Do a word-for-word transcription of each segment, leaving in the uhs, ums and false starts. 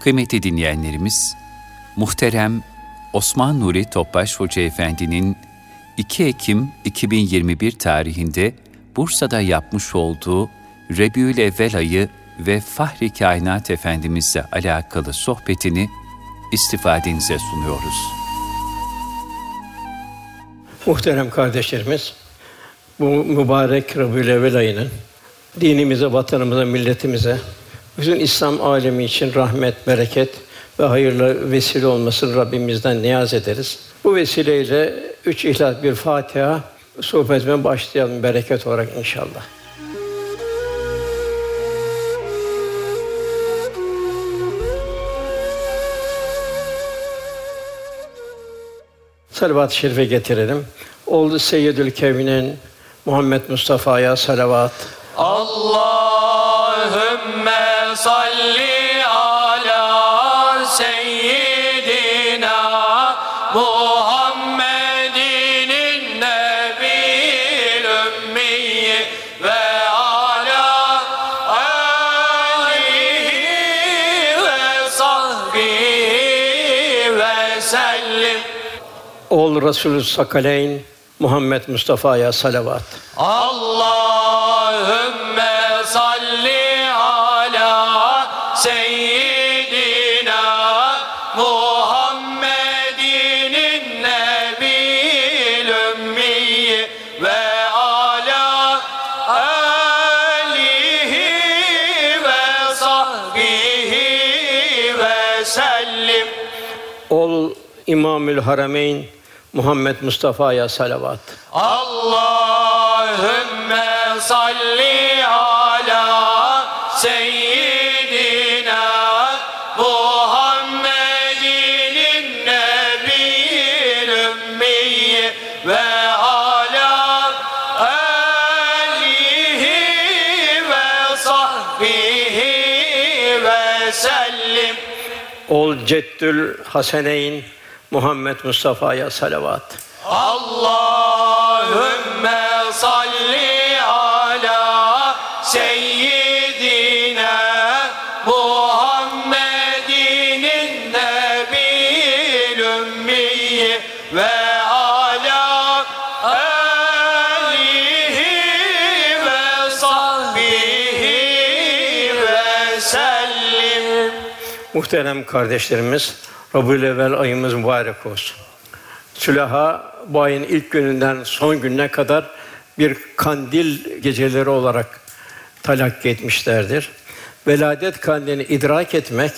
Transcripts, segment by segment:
Kıymetli dinleyenlerimiz, muhterem Osman Nuri Topbaş Hoca Efendi'nin iki Ekim iki bin yirmi bir tarihinde Bursa'da yapmış olduğu Rebiülevvel ayı ve Fahri Kainat Efendimizle alakalı sohbetini istifadenize sunuyoruz. Muhterem kardeşlerimiz, bu mübarek Rebiülevvel ayının dinimize, vatanımıza, milletimize, bütün İslam alemi için rahmet, bereket ve hayırla vesile olmasını Rabbimizden niyaz ederiz. Bu vesileyle üç ihlas, bir Fatiha sohbetime başlayalım bereket olarak inşallah. Salavat-ı şerife getirelim. Oldu Seyyidül Kevnin Muhammed Mustafa'ya salavat. Allahümme salli ala seyyidina Muhammedin nebil ümmi ve ala alihi ve sahbihi ve sellim. Ol Resulü Sakaleyn Muhammed Mustafa'ya salavat. Allahümme salli ala seyyidina Muhammedin nebil ümmi ve ala alihi ve sahbihi ve sellim. Ol İmamül Harameyn Muhammed Mustafa'ya salavat. Allahümme salli ala seyyidina Muhammedin nebil ümmi ve ala alihi ve sahbihi ve sellim. Ol Ceddül Haseneyn Muhammed Mustafa'ya salavat. Allahümme salli ala seyyidina Muhammedin nebil ümmi ve ala alihi ve sahbihi ve sellim. Muhterem kardeşlerimiz, Rebiülevvel ayımız mübarek olsun. Sülaha bu ayın ilk gününden son gününe kadar bir kandil geceleri olarak talak etmişlerdir. Veladet kandilini idrak etmek,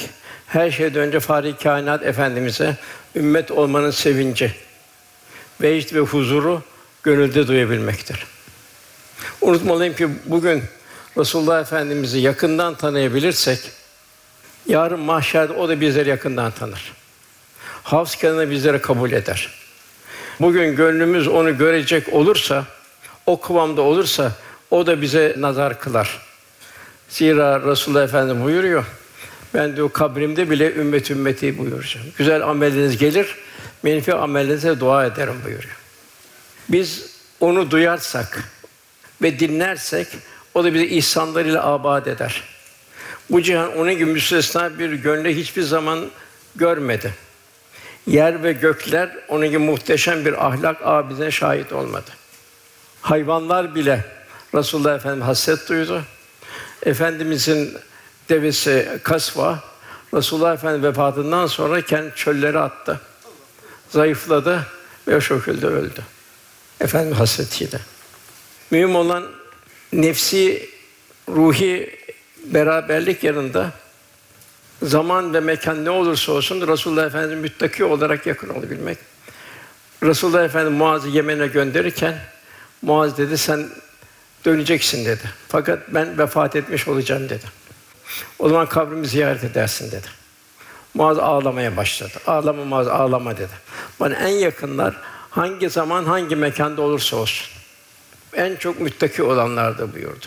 her şeyden önce Fahri Kainat Efendimiz'e ümmet olmanın sevinci, vecd ve huzuru gönülde duyabilmektir. Unutmalıyım ki bugün Rasûlullah Efendimiz'i yakından tanıyabilirsek, yarın mahşerde O da bizleri yakından tanır. Havz kenarına bizleri kabul eder. Bugün gönlümüz onu görecek olursa, o kıvamda olursa, o da bize nazar kılar. Zira Rasûlullah Efendimiz buyuruyor, ben diyor kabrimde bile ümmet ümmeti buyuracağım. Güzel ameliniz gelir, menfi amelinize dua ederim buyuruyor. Biz onu duyarsak ve dinlersek, o da bizi ihsanlarıyla âbâd eder. Bu cihan onun gibi müstesna bir gönlü hiçbir zaman görmedi. Yer ve gökler onun gibi muhteşem bir ahlak abidine şahit olmadı. Hayvanlar bile Rasûlullah Efendimiz hasret duydu. Efendimizin devesi Kasvâ, Rasûlullah Efendimiz vefatından sonra kendini çöllere attı. Zayıfladı ve o şekilde öldü. Efendimiz hasretiyle. Mühim olan nefsi, ruhi beraberlik yanında zaman ve mekan ne olursa olsun Rasûlullah Efendimiz müttaki olarak yakın olabilmek. Rasûlullah Efendimiz Muaz'ı Yemen'e gönderirken Muaz dedi sen döneceksin dedi. Fakat ben vefat etmiş olacağım dedi. O zaman kabrimi ziyaret edersin dedi. Muaz ağlamaya başladı. Ağlama Muaz ağlama dedi. Bana en yakınlar hangi zaman hangi mekanda olursa olsun en çok müttaki olanlardır buyurdu.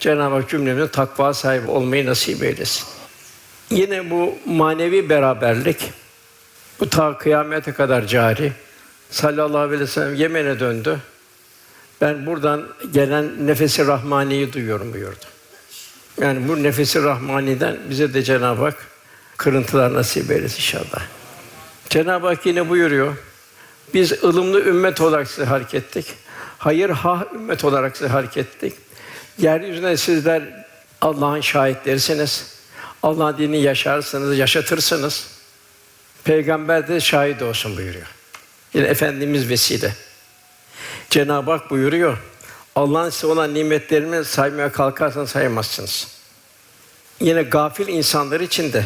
Cenab-ı Hak cümlemize takva sahibi olmayı nasip eylesin. Yine bu manevi beraberlik, bu ta kıyamete kadar cari. Sallallahu aleyhi ve sellem Yemen'e döndü. Ben buradan gelen nefesi rahmaniyi duyuyorum buyurdu. Yani bu nefesi rahmaniden bize de Cenab-ı Hak kırıntılar nasip eylesin inşallah. Cenab-ı Hak yine buyuruyor, biz ılımlı ümmet olarak sizi hareket ettik. Hayır ha ümmet olarak sizi hareket ettik. Yeryüzüne sizler Allah'ın şahitlerisiniz. Allah'ın dinini yaşarsınız, yaşatırsınız. Peygamber de şahit olsun buyuruyor. Yine Efendimiz vesile. Cenab-ı Hak buyuruyor, Allah'ın size olan nimetlerini saymaya kalkarsanız sayamazsınız. Yine gafil insanlar için de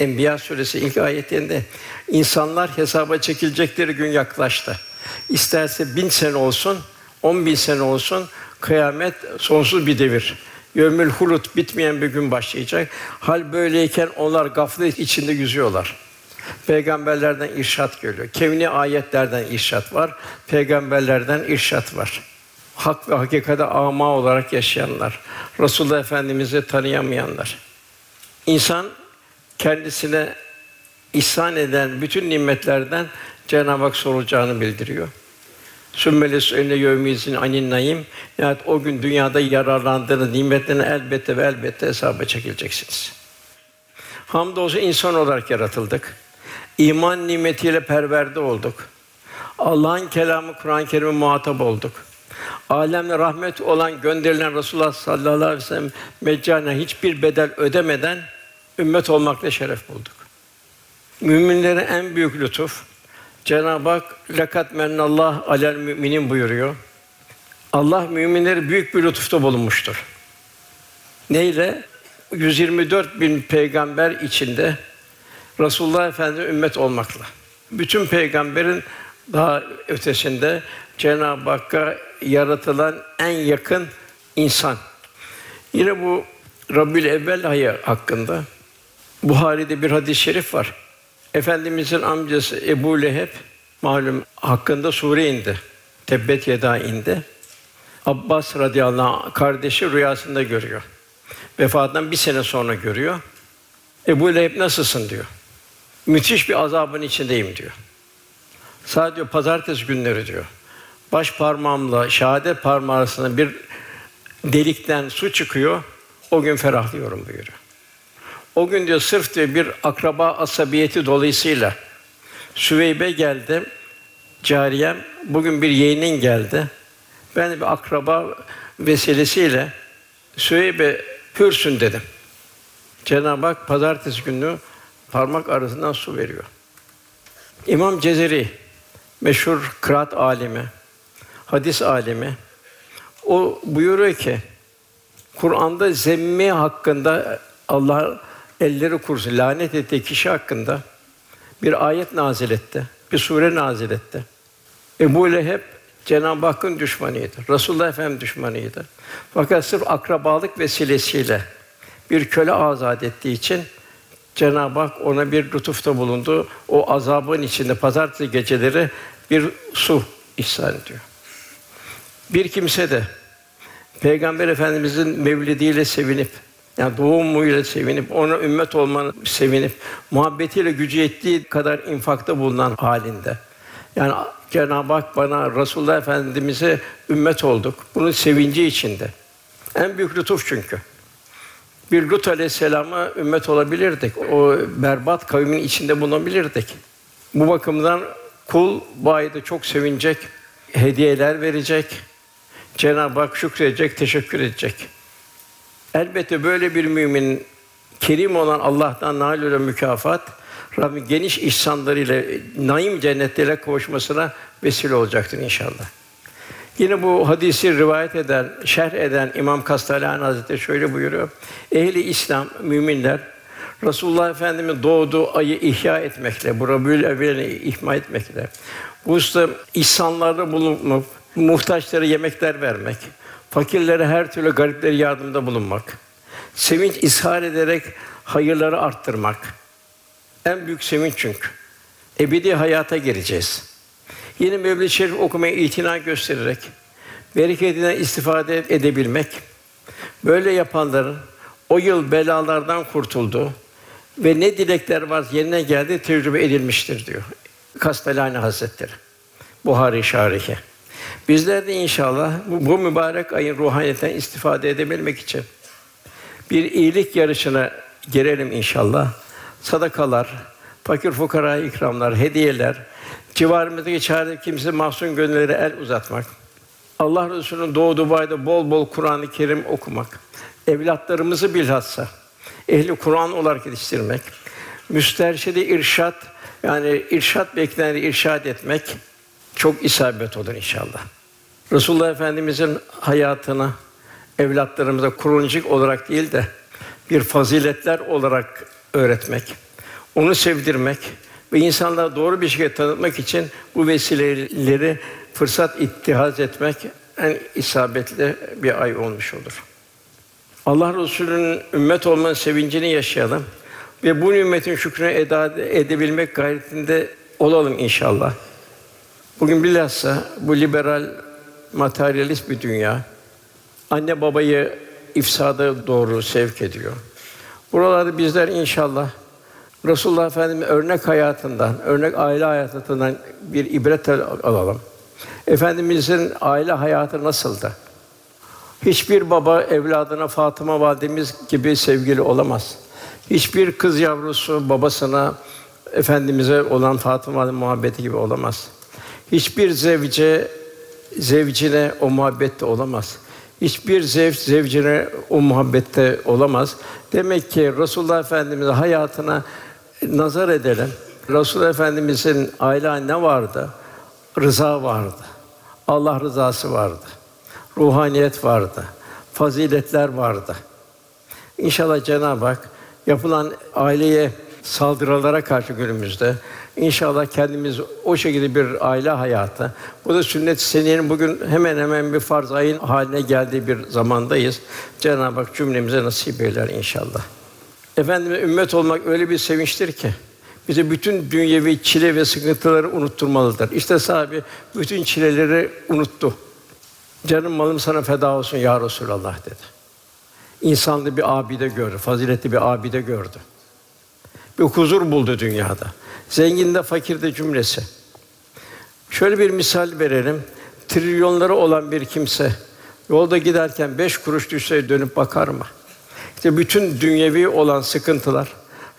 Enbiya Suresi ilk ayetinde insanlar hesaba çekilecekleri gün yaklaştı. İsterse bin sene olsun, on bin sene olsun, kıyamet sonsuz bir devir. Yevmül hulut, bitmeyen bir gün başlayacak. Hal böyleyken onlar gaflet içinde yüzüyorlar. Peygamberlerden irşat geliyor. Kevni ayetlerden irşat var, peygamberlerden irşat var. Hak ve hakikate âmâ olarak yaşayanlar, Rasûlullah Efendimiz'i tanıyamayanlar. İnsan kendisine ihsan eden bütün nimetlerden Cenab-ı Hak sorulacağını bildiriyor. Sümmeles öyle yevmizin anin naim. Yani o gün dünyada yararlandığınız nimetlerin elbette ve elbette hesaba çekileceksiniz. Hamdolsun insan olarak yaratıldık. İman nimetiyle perverde olduk. Allah'ın kelamı Kur'an-ı Kerim'e muhatap olduk. Âlemle rahmet olan gönderilen Resulullah sallallahu aleyhi ve sellem meccanen hiçbir bedel ödemeden ümmet olmakla şeref bulduk. Müminlere en büyük lütuf Cenab-ı Hak "Lekad mennallah alel müminin" buyuruyor. Allah müminlere büyük bir lütufta bulunmuştur. Neyle? yüz yirmi dört bin peygamber içinde Rasûlullah Efendimiz ümmet olmakla. Bütün peygamberin daha ötesinde Cenab-ı Hakk'a yaratılan en yakın insan. Yine bu Rebiülevvel ayı hakkında Buhari'de bir hadis-i şerif var. Efendimizin amcası Ebu Leheb malum hakkında sure indi. Tebbet yeda indi. Abbas radıyallahu anh kardeşi rüyasında görüyor. Vefatından bir sene sonra görüyor. Ebu Leheb nasılsın diyor. Müthiş bir azabın içindeyim diyor. Sadece diyor, pazartesi günleri diyor. Baş parmağımla şahadet parmağı arasında bir delikten su çıkıyor. O gün ferahlıyorum buyuruyor. O gün diyor sırf diyor, bir akraba asabiyeti dolayısıyla Süveybe geldi, cariyem, bugün bir yeğenin geldi. Ben de bir akraba vesilesiyle Süveybe pürsün dedim. Cenab-ı Hak pazartesi günü parmak arasından su veriyor. İmam Cezerî, meşhur kıraat alimi, hadis alimi, o buyuruyor ki Kur'an'da zemmi hakkında Allah elleri kurusun, lanet ettiği kişi hakkında bir ayet nazil etti, bir sure nazil etti. Ebu Leheb, Cenab-ı Hakk'ın düşmanıydı, Rasûlullah Efendimiz düşmanıydı. Fakat sırf akrabalık vesilesiyle bir köle azad ettiği için Cenab-ı Hak ona bir lütufta bulundu. O azabın içinde pazartesi geceleri bir su ihsan ediyor. Bir kimse de Peygamber Efendimiz'in mevlidiyle sevinip, yani doğumuyla sevinip, ona ümmet olmanı sevinip, muhabbetiyle gücü yettiği kadar infakta bulunan halinde. Yani Cenab-ı Hak bana, Rasûlullah Efendimiz'e ümmet olduk. Bunun sevinci içinde. En büyük lütuf çünkü. Bir Lut aleyhisselama ümmet olabilirdik. O berbat kavmin içinde bulunabilirdik. Bu bakımdan kul bu ayda çok sevinecek, hediyeler verecek, Cenab-ı Hak şükredecek, teşekkür edecek. Elbette böyle bir müminin kerim olan Allah'tan nail olan mükafat, Rabbim geniş ihsanlarıyla naim cennetlere kavuşmasına vesile olacaktır inşallah. Yine bu hadisi rivayet eden, şerh eden İmam Kastalani Hazretleri şöyle buyuruyor: Ehli İslam müminler Rasûlullah Efendimiz'in doğduğu ayı ihya etmekle, bu Rebiülevvel'i ihya etmekle, bu hususta ihsanlarda bulunup muhtaçlara yemekler vermek, fakirlere her türlü gariplere yardımda bulunmak, sevinç ishar ederek hayırları arttırmak. En büyük sevinç çünkü. Ebedi hayata gireceğiz. Yine Mevlid-i Şerif okumaya itina göstererek, bereketinden istifade edebilmek, böyle yapanların o yıl belalardan kurtulduğu ve ne dilekler var yerine geldiği tecrübe edilmiştir diyor Kastalani Hazretleri, Buhârî Şârihi. Bizler de inşallah bu, bu mübarek ayın ruhaniyetinden istifade edebilmek için bir iyilik yarışına girelim inşallah. sadakalar, fakir fukaraya ikramlar, hediyeler, civarımızdaki çare kimse mahzun gönüllere el uzatmak, Allah Resulü'nün Doğu Dubai'de bol bol Kur'an-ı Kerim okumak, evlatlarımızı bilhassa ehli Kur'an olarak yetiştirmek, müsterşidi irşad, yani irşad bekleneni irşad etmek çok isabet olur inşallah. Resulullah Efendimizin hayatına evlatlarımıza kronolojik olarak değil de bir faziletler olarak öğretmek, onu sevdirmek ve insanlara doğru bir şekilde tanıtmak için bu vesileleri fırsat ittihaz etmek en isabetli bir ay olmuş olur. Allah Resulü'nün ümmet olmanın sevincini yaşayalım ve bu ümmetin şükrünü eda edebilmek gayretinde olalım inşallah. Bugün bilhassa bu liberal, materyalist bir dünya anne babayı ifsada doğru sevk ediyor. Buralarda bizler inşallah Resulullah Efendimiz örnek hayatından, örnek aile hayatından bir ibret alalım. Efendimizin aile hayatı nasıldı? Hiçbir baba evladına Fatıma validemiz gibi sevgili olamaz. Hiçbir kız yavrusu babasına Efendimize olan Fatıma validemiz muhabbeti gibi olamaz. Hiçbir zevce zevcine o muhabbette olamaz. Hiçbir zevç zevcine o muhabbette olamaz. Demek ki Resulullah Efendimiz'in hayatına nazar edelim. Resulullah Efendimiz'in aile ne vardı? Rıza vardı. Allah rızası vardı. Ruhaniyet vardı. Faziletler vardı. İnşallah Cenab-ı Hak yapılan aileye saldırılara karşı günümüzde İnşallah kendimiz o şekilde bir aile hayatı. Bu da sünnet-i seniyenin bugün hemen hemen bir farz ayın haline geldiği bir zamandayız. Cenab-ı Hak cümlemize nasip eyler inşallah. Efendimiz ümmet olmak öyle bir sevinçtir ki bize bütün dünyevi çile ve sıkıntıları unutturmalıdır. İşte sahabe bütün çileleri unuttu. Canım malım sana feda olsun ya Rasûlallah dedi. İnsanlı bir abide gördü, faziletli bir abide gördü. Bir huzur buldu dünyada. Zengin de fakir de cümlesi. Şöyle bir misal verelim. Trilyonları olan bir kimse yolda giderken beş kuruş düşse dönüp bakar mı? İşte bütün dünyevi olan sıkıntılar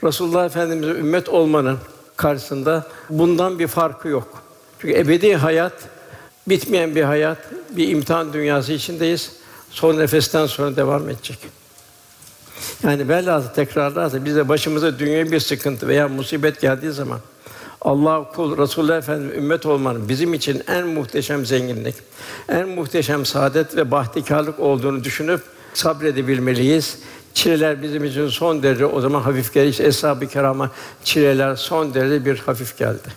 Resulullah Efendimiz'e ümmet olmanın karşısında bundan bir farkı yok. Çünkü ebedi hayat bitmeyen bir hayat, bir imtihan dünyası içindeyiz. Son nefesten sonra devam edecek. Yani belası tekrarlarsa bize başımıza dünya bir sıkıntı veya musibet geldiği zaman Allah kul Resulullah Efendimiz ümmet olmanın bizim için en muhteşem zenginlik, en muhteşem saadet ve bahtiyarlık olduğunu düşünüp sabredebilmeliyiz. Çileler bizim için son derece o zaman hafif geldi. İşte Eshab-ı Kiram'a çileler son derece bir hafif geldi.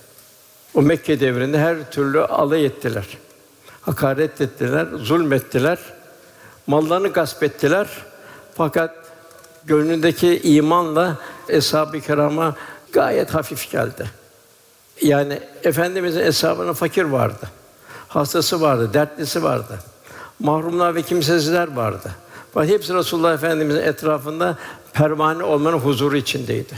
O Mekke devrinde her türlü alay ettiler. Hakaret ettiler, zulmettiler. Mallarını gasp ettiler. Fakat gönlündeki imanla Eshab-ı Kiram'a gayet hafif geldi. Yani Efendimiz'in eshabına fakir vardı, hastası vardı, dertlisi vardı, mahrumlar ve kimsesizler vardı. Fakat hepsi Rasûlullah Efendimiz'in etrafında pervane olmanın huzuru içindeydi.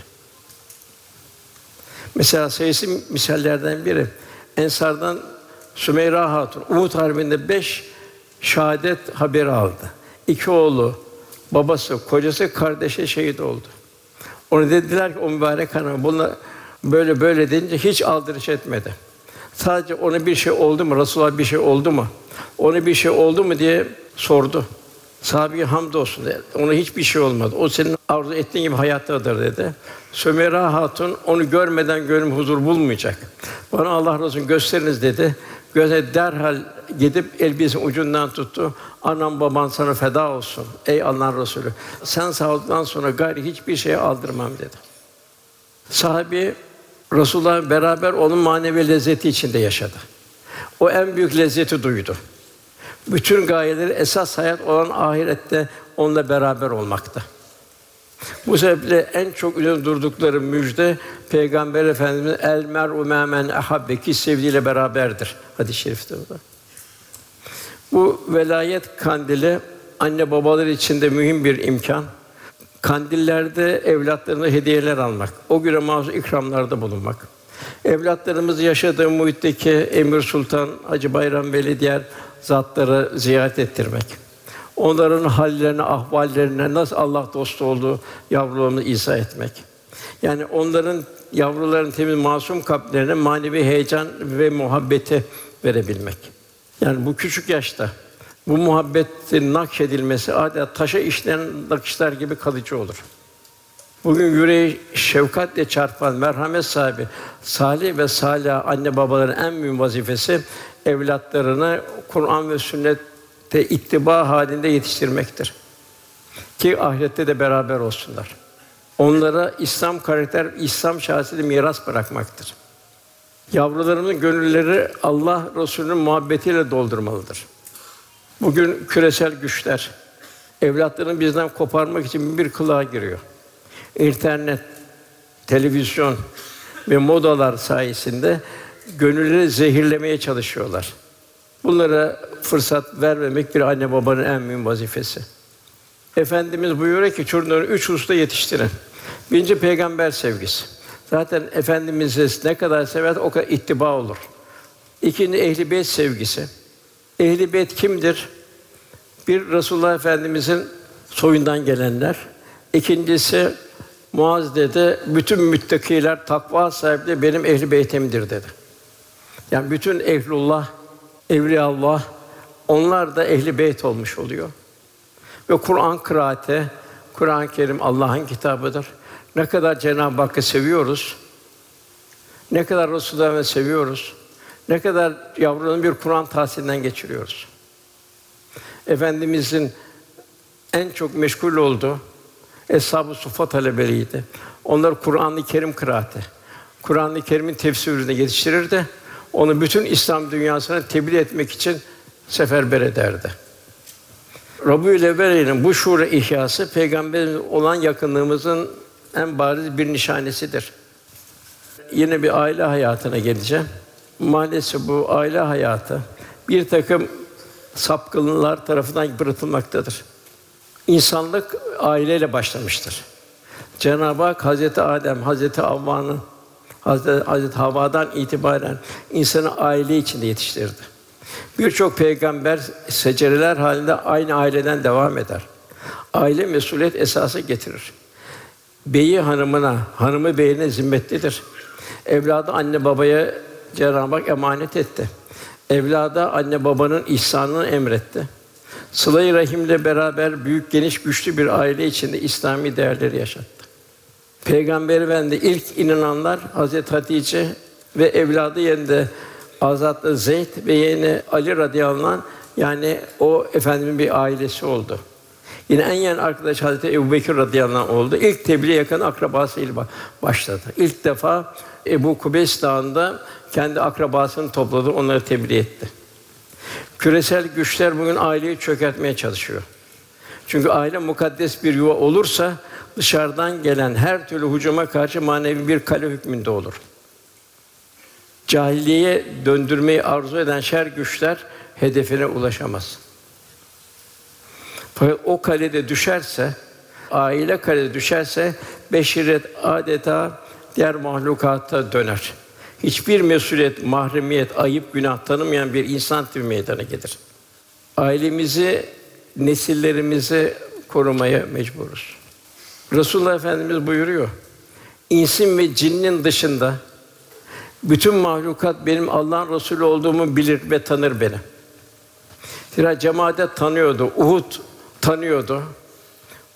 Mesela sayısı misallerden biri, Ensar'dan Sümeyra Hatun, Uhud Harbi'nde beş şehadet haberi aldı. İki oğlu, babası, kocası, kardeşi şehit oldu. Ona dediler ki, o mübarek hanım, bunu böyle böyle deyince hiç aldırış etmedi. Sadece ona bir şey oldu mu, Rasûlullah bir şey oldu mu, ona bir şey oldu mu diye sordu. Sahabe-i hamdolsun dedi, ona hiçbir şey olmadı, o senin arzu ettiğin gibi hayattadır dedi. Sümeyra Hatun, onu görmeden gönlüm huzur bulmayacak. Bana Allah Rasûlü gösteriniz dedi. Göze derhal gidip elbisenin ucundan tuttu. Anam baban sana feda olsun ey Allah Resulü. Sen sağ olduktan sonra gayri hiçbir şeye aldırmam dedi. Sahabi Resulullah'la beraber onun manevi lezzeti içinde yaşadı. O en büyük lezzeti duydu. Bütün gayeleri esas hayat olan ahirette onunla beraber olmaktı. Bu sebeple en çok üzerinde durdukları müjde Peygamber Efendimiz el mer'u mâ men ahabbe ki sevdiğiyle beraberdir. Hadis-i şerifte bu. Bu velayet kandili anne babalar için de mühim bir imkan. Kandillerde evlatlarına hediyeler almak, o güne mahsus ikramlarda bulunmak. Evlatlarımız yaşadığı muhitteki Emir Sultan, Hacı Bayram Veli diğer zatları ziyaret ettirmek. Onların hallerine, ahvallerine nasıl Allah dostu olduğu yavrularımızı izah etmek. Yani onların, yavruların temiz, masum kalplerine manevi heyecan ve muhabbeti verebilmek. Yani bu küçük yaşta bu muhabbetin nakşedilmesi adeta taşa işlenen nakışlar gibi kalıcı olur. Bugün yüreği şefkatle çarpan merhamet sahibi salih ve salih anne babaların en mühim vazifesi evlatlarını Kur'an ve sünnete ittiba halinde yetiştirmektir ki ahirette de beraber olsunlar. Onlara İslam karakter, İslam şahsiyeti miras bırakmaktır. Yavrularının gönülleri Allah Resulü'nün muhabbetiyle doldurmalıdır. Bugün küresel güçler evlatlarını bizden koparmak için bir kılığa giriyor. İnternet, televizyon ve modalar sayesinde gönülleri zehirlemeye çalışıyorlar. Bunlara fırsat vermemek bir anne babanın en mühim vazifesi. Efendimiz buyuruyor ki çocukları üç hususta yetiştirin. Birinci peygamber sevgisi. Zaten Efendimiz ne kadar sever o kadar ittiba olur. İkinci ehl-i beyt sevgisi. Ehl-i beyt kimdir? Bir Rasûlullah Efendimiz'in soyundan gelenler. İkincisi Muaz dedi bütün müttakiler takva sahipleri benim ehl-i beytimdir dedi. Yani bütün ehlullah, evliyaullah onlar da ehl-i beyt olmuş oluyor. Ve Kur'an kıraati, Kur'an-ı Kerim Allah'ın kitabıdır. Ne kadar Cenab-ı Hakk'ı seviyoruz, ne kadar Resulullah'ı seviyoruz, ne kadar yavruların bir Kur'an tahsilinden geçiriyoruz. Efendimizin en çok meşgul olduğu Eshab-ı Suffa talebeleriydi. Onlar Kur'an-ı Kerim kıraati, Kur'an-ı Kerim'in tefsirini yetiştirirdi. Onu bütün İslam dünyasına tebliğ etmek için seferber ederdi. Rebiülevvel'in bu şuuru ihyası peygamberimiz olan yakınlığımızın en bariz bir nişanesidir. Yine bir aile hayatına geleceğim. Maalesef bu aile hayatı bir takım sapkınlar tarafından bırakılmaktadır. İnsanlık aileyle başlamıştır. Cenab-ı Hak Hazreti Adem, Hazreti Havva'nın Hazreti, Hazreti Havva'dan itibaren insanı aile içinde yetiştirdi. Birçok peygamber secereler halinde aynı aileden devam eder. Aile mesuliyet esası getirir. Beyi hanımına, hanımı beyine zimmetlidir. Evladı anne babaya Cenab-ı Hak emanet etti. Evlada anne babanın ihsanını emretti. Sıla-i rahimle beraber büyük, geniş, güçlü bir aile içinde İslami değerleri yaşattı. Peygamberi ben de ilk inananlar Hazreti Hatice ve evladı yerinde Hazreti Zeyd ve yeğeni Ali radıyallahu anh, yani o Efendimiz'in bir ailesi oldu. Yine en yakın arkadaş Hazreti Ebû Bekir radıyallahu anh oldu. İlk tebliğe yakın akrabası ile başladı. İlk defa Ebu Kubeys Dağı'nda kendi akrabasını topladı, onları tebliğ etti. Küresel güçler bugün aileyi çökertmeye çalışıyor. Çünkü aile mukaddes bir yuva olursa dışarıdan gelen her türlü hücuma karşı manevi bir kale hükmünde olur. Cahiliyeye döndürmeyi arzu eden şer güçler hedefine ulaşamaz. Fakat o kalede düşerse, aile kalede düşerse beşerit adeta diğer mahlukata döner. Hiçbir mesuliyet, mahremiyet, ayıp, günah tanımayan bir insan tipi meydana gelir. Ailemizi, nesillerimizi korumaya mecburuz. Resulullah Efendimiz buyuruyor. İnsin ve cinnin dışında bütün mahlukat benim Allah'ın Resulü olduğumu bilir ve tanır beni. Zira cemaate tanıyordu, Uhud tanıyordu.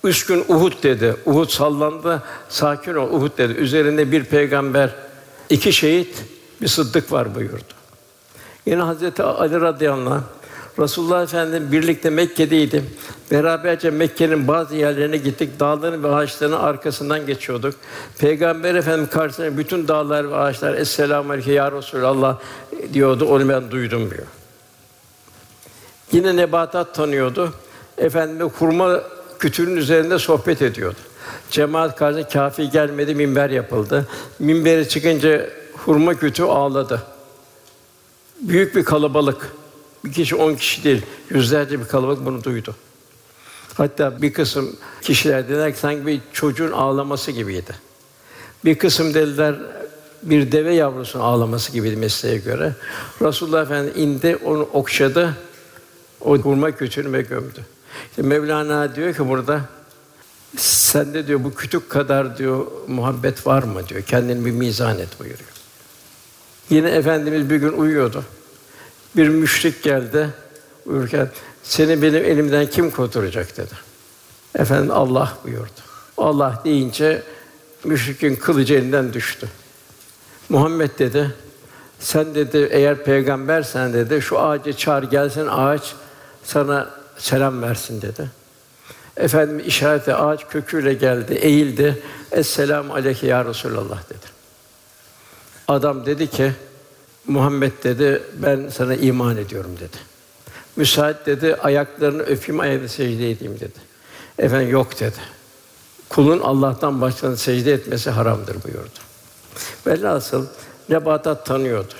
Üç gün Uhud dedi, Uhud sallandı, sakin ol Uhud dedi. Üzerinde bir peygamber, iki şehit, bir sıddık var buyurdu. Yine Hazreti Ali radıyallahu anh, Rasûlullah Efendimiz birlikte Mekke'deydi. Beraberce Mekke'nin bazı yerlerine gittik. Dağların ve ağaçların arkasından geçiyorduk. Peygamber Efendimiz karşısında bütün dağlar ve ağaçlar "Esselamu aleyke ya Rasûlallah" diyordu. Onu ben duydum diyor. Yine nebatat tanıyordu. Efendimiz hurma kütüğünün üzerinde sohbet ediyordu. Cemaat karşısında kâfi gelmedi, minber yapıldı. Minbere çıkınca hurma kütüğü ağladı. Büyük bir kalabalık. Bir kişi, on kişi değil, yüzlerce bir kalabalık bunu duydu. Hatta bir kısım kişiler dediler ki, sanki bir çocuğun ağlaması gibiydi. Bir kısım dediler, bir deve yavrusunun ağlaması gibiydi mesleğe göre. Rasûlullah Efendimiz indi, onu okşadı, o hurma kütüğüne gömdü. İşte Mevlana diyor ki burada, sende diyor bu kütük kadar diyor muhabbet var mı diyor. Kendini bir mizan et buyuruyor. Yine efendimiz bir gün uyuyordu. Bir müşrik geldi. Uyurken seni benim elimden kim kurtaracak dedi. Efendim Allah buyurdu. Allah deyince müşrikin kılıcı elinden düştü. Muhammed dedi, sen dedi eğer peygambersen dedi şu ağaca çağır gelsin ağaç sana selam versin dedi. Efendim işaretle ağaç köküyle geldi, eğildi. Esselamu aleyke ya Rasûlallah dedi. Adam dedi ki Muhammed dedi ben sana iman ediyorum dedi. Müsait dedi ayaklarını öpeyim ayağını secde edeyim dedi. Efendim yok dedi. Kulun Allah'tan başkasına secde etmesi haramdır buyurdu. Velhasıl nebatat tanıyordu.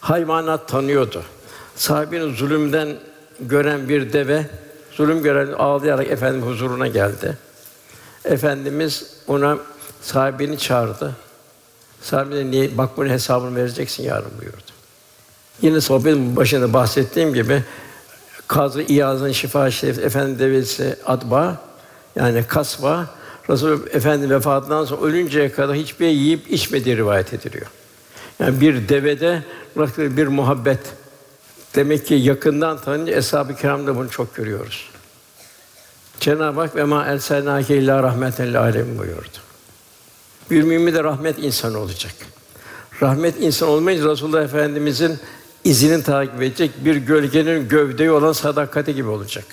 Hayvanat tanıyordu. Sahibini zulümden gören bir deve zulüm gören ağlayarak efendim huzuruna geldi. Efendimiz ona sahibini çağırdı. Sahibi niye bak bunun hesabını vereceksin yarın buyurdu. Yine sohbetin başında bahsettiğim gibi Kazı İyaz'ın Şifa-i Şerif efendi devesi Adba yani Kasvâ Rasûlullah Efendi vefatından sonra ölünceye kadar hiçbir şey yiyip içmediği rivayet ediliyor. Yani bir devede bıraktığı bir muhabbet. Demek ki yakından tanınca Eshâb-ı Kirâm'da bunu çok görüyoruz. Cenab-ı Hak ve mâ erselnâke illâ rahmeten lil âlemîn buyurdu. Bir mümin de rahmet insanı olacak. Rahmet insan olmayınca Rasûlullah Efendimizin izini takip edecek bir gölgenin gövdeyi olan sadakati gibi olacak.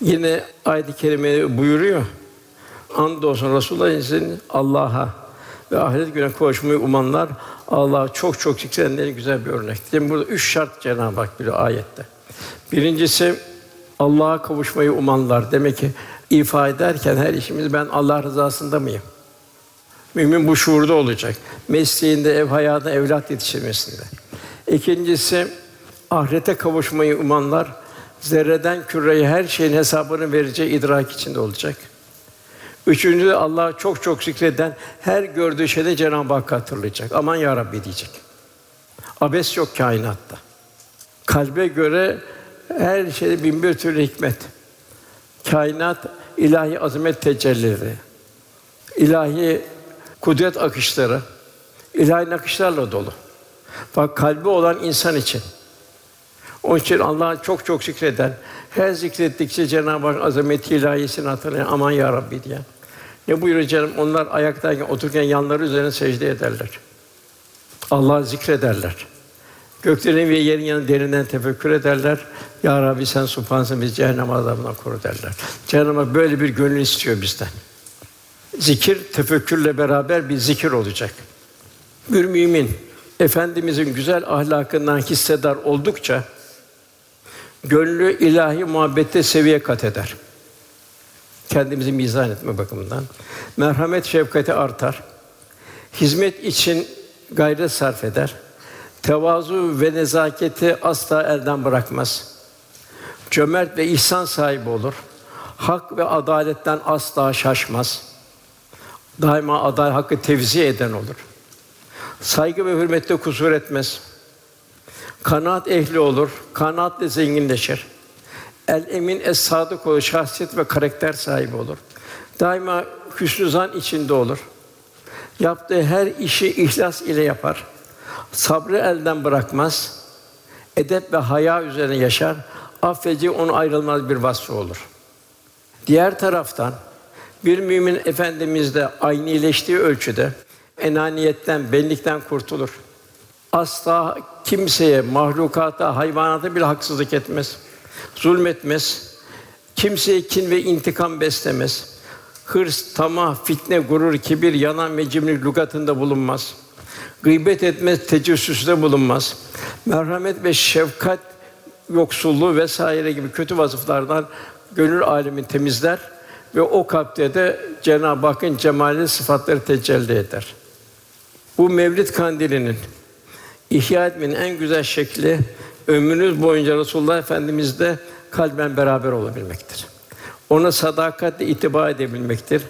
Yine ayet-i kerime buyuruyor. Andolsun Rasûlullah'ın Allah'a ve ahiret gününe kavuşmayı umanlar Allah'a çok çok zikredenlerin güzel bir örnektir. Şimdi burada üç şart Cenab-ı Hak biliyor ayette. Birincisi Allah'a kavuşmayı umanlar. Demek ki ifa ederken her işimiz ben Allah rızasında mıyım? Mümin bu şuurda olacak. Mesleğinde, ev hayatında, evlat yetiştirmesinde. İkincisi ahirete kavuşmayı umanlar zerreden küreye her şeyin hesabını vereceği idrak içinde olacak. Üçüncü, Allah'ı çok çok zikreden, her gördüğü şeyde Cenab-ı Hakk'ı hatırlayacak. Aman ya Rabbi diyecek. Abes yok kainatta. Kalbe göre her şeyde bin bir türlü hikmet. Kainat ilahi azamet tecellileri, ilahi kudret akışları, ilahi nakışlarla dolu. Bak kalbi olan insan için. Onun için Allah'ı çok çok zikreden, her zikrettikçe Cenab-ı Hak azameti ilahisini hatırlayan aman ya Rabbi diyen. Ne buyuruyor canım? Onlar ayaktayken otururken yanları üzerine secde ederler. Allah'ı zikrederler. Göklerin ve yerin yanı derinden tefekkür ederler. Ya Rabbi sen subhansın bizi cehennem azabından koru derler. Cenab-ı Hak böyle bir gönül istiyor bizden. Zikir tefekkürle beraber bir zikir olacak. Bir mümin Efendimizin güzel ahlakından hissedar oldukça gönlü ilahi muhabbette seviye kat eder. Kendimizi mizan etme bakımından. Merhamet şefkati artar. Hizmet için gayret sarf eder. Tevazu ve nezaketi asla elden bırakmaz. Cömert ve ihsan sahibi olur. Hak ve adaletten asla şaşmaz. Daima adalet hakkı tevzi eden olur. Saygı ve hürmette kusur etmez. Kanaat ehli olur, kanaatle zenginleşir. El emin es-sadık olur, şahsiyet ve karakter sahibi olur. Daima hüsnü zan içinde olur. Yaptığı her işi ihlas ile yapar. Sabrı elden bırakmaz. Edep ve haya üzerine yaşar. Affedici onu ayrılmaz bir vasfı olur. Diğer taraftan bir mümin efendimizle aynileştiği ölçüde enaniyetten, benlikten kurtulur. Asla kimseye, mahlukata, hayvanata bile haksızlık etmez. Zulmetmez. Kimseye kin ve intikam beslemez. Hırs, tamah, fitne, gurur, kibir, yalan ve cimrilik lügatında bulunmaz. Gıybet etmez, tecessüste bulunmaz. Merhamet ve şefkat yoksulluğu vesaire gibi kötü vasıflardan gönül âlemi temizler ve o kalpte de Cenab-ı Hakk'ın cemalî sıfatları tecelli eder. Bu Mevlid kandilinin İhya etmenin en güzel şekli ömrünüz boyunca Rasûlullah Efendimizle kalben beraber olabilmektir. Ona sadakatle ittiba edebilmektir.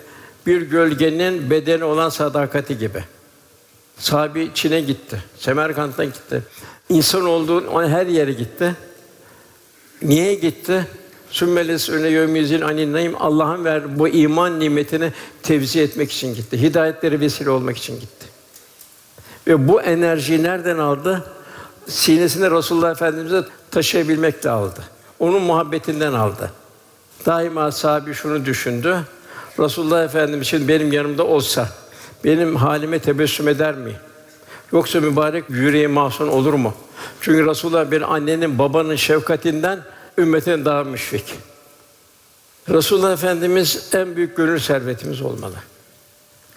Bir gölgenin bedeni olan sadakati gibi. Sahabi Çin'e gitti, Semerkant'a gitti. İnsan olduğu her yere gitti. Niye gitti? Sümmeles öyle yömizil aninayım. Allah'ın ver bu iman nimetini tevzi etmek için gitti. Hidayetlere vesile olmak için gitti. Ve bu enerjiyi nereden aldı? Sinesinde Rasûlullah Efendimiz'e taşıyabilmekle aldı. Onun muhabbetinden aldı. Daima sahabi şunu düşündü. Rasûlullah Efendimiz şimdi benim yanımda olsa benim halime tebessüm eder mi? Yoksa mübarek yüreği mahzun olur mu? Çünkü Rasûlullah bir annenin, babanın şefkatinden ümmetin daha müşfik. Rasûlullah Efendimiz en büyük gönül servetimiz olmalı.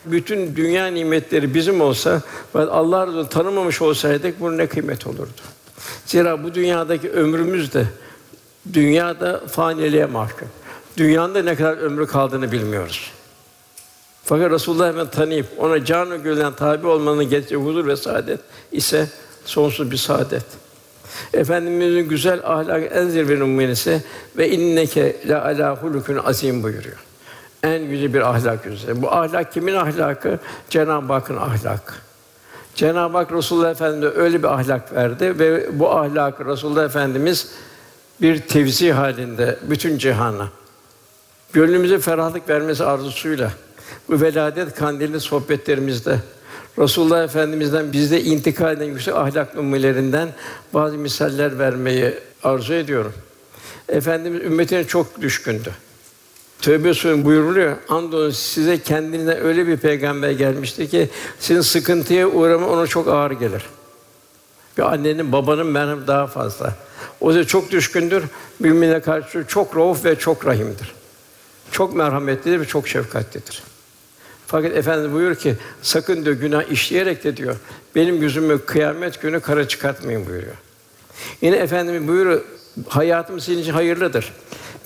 Bütün dünya nimetleri bizim olsa ve Allah razı tanımamış olsaydık bunun ne kıymeti olurdu? Zira bu dünyadaki ömrümüz de dünyada fâniliğe mahkum. Dünyada ne kadar ömrü kaldığını bilmiyoruz. Fakat Rasûlullah Efendimiz'i tanıyıp ona canı gönülden tabi olmanın getirdiği huzur ve saadet ise sonsuz bir saadet. Efendimizin güzel ahlak en zirve numunesi ve inneke la ala hulukün azim buyuruyor. En güzel bir ahlak üzere. Bu ahlak kimin ahlakı? Cenab-ı Hakk'ın ahlakı. Cenab-ı Hak Rasûlullah Efendimiz'e öyle bir ahlak verdi ve bu ahlakı Rasûlullah Efendimiz bir tevzi halinde bütün cihana gönlümüze ferahlık vermesi arzusuyla bu veladet kandilli sohbetlerimizde Rasûlullah Efendimiz'den bizde intikal eden yüksek ahlak numunelerinden bazı misaller vermeyi arzu ediyorum. Efendimiz ümmetine çok düşkündü. Tövbe Suresi buyuruluyor. Andolsun size kendinizden öyle bir peygamber gelmişti ki sizin sıkıntıya uğrama ona çok ağır gelir. Bir annenin babanın merhameti daha fazla. O da çok düşkündür. Müminlere karşı çok rauf ve çok rahimdir. Çok merhametlidir ve çok şefkatlidir. Fakat Efendimiz buyuruyor ki, sakın diyor, günah işleyerek de diyor, benim yüzümü kıyamet günü kara çıkartmayın buyuruyor. Yine Efendimiz buyuruyor, hayatım sizin için hayırlıdır.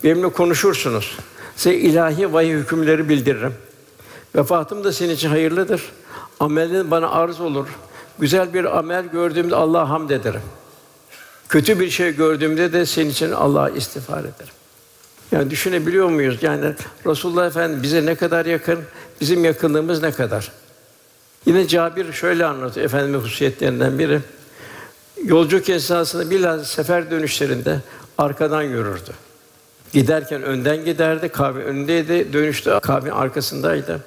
Benimle konuşursunuz. Size ilahi vahiy hükümleri bildiririm. Vefatım da senin için hayırlıdır. Amelin bana arz olur. Güzel bir amel gördüğümde Allah'a hamd ederim. Kötü bir şey gördüğümde de senin için Allah'a istiğfar ederim. Yani düşünebiliyor muyuz? Yani Rasûlullah Efendimiz bize ne kadar yakın, bizim yakınlığımız ne kadar? Yine Câbir şöyle anlatıyor Efendimiz'in hususiyetlerinden biri. Yolculuk esnasında bilhassa sefer dönüşlerinde arkadan yürürdü. Giderken önden giderdi, kahve önündeydi, dönüşte kahvenin arkasındaydı.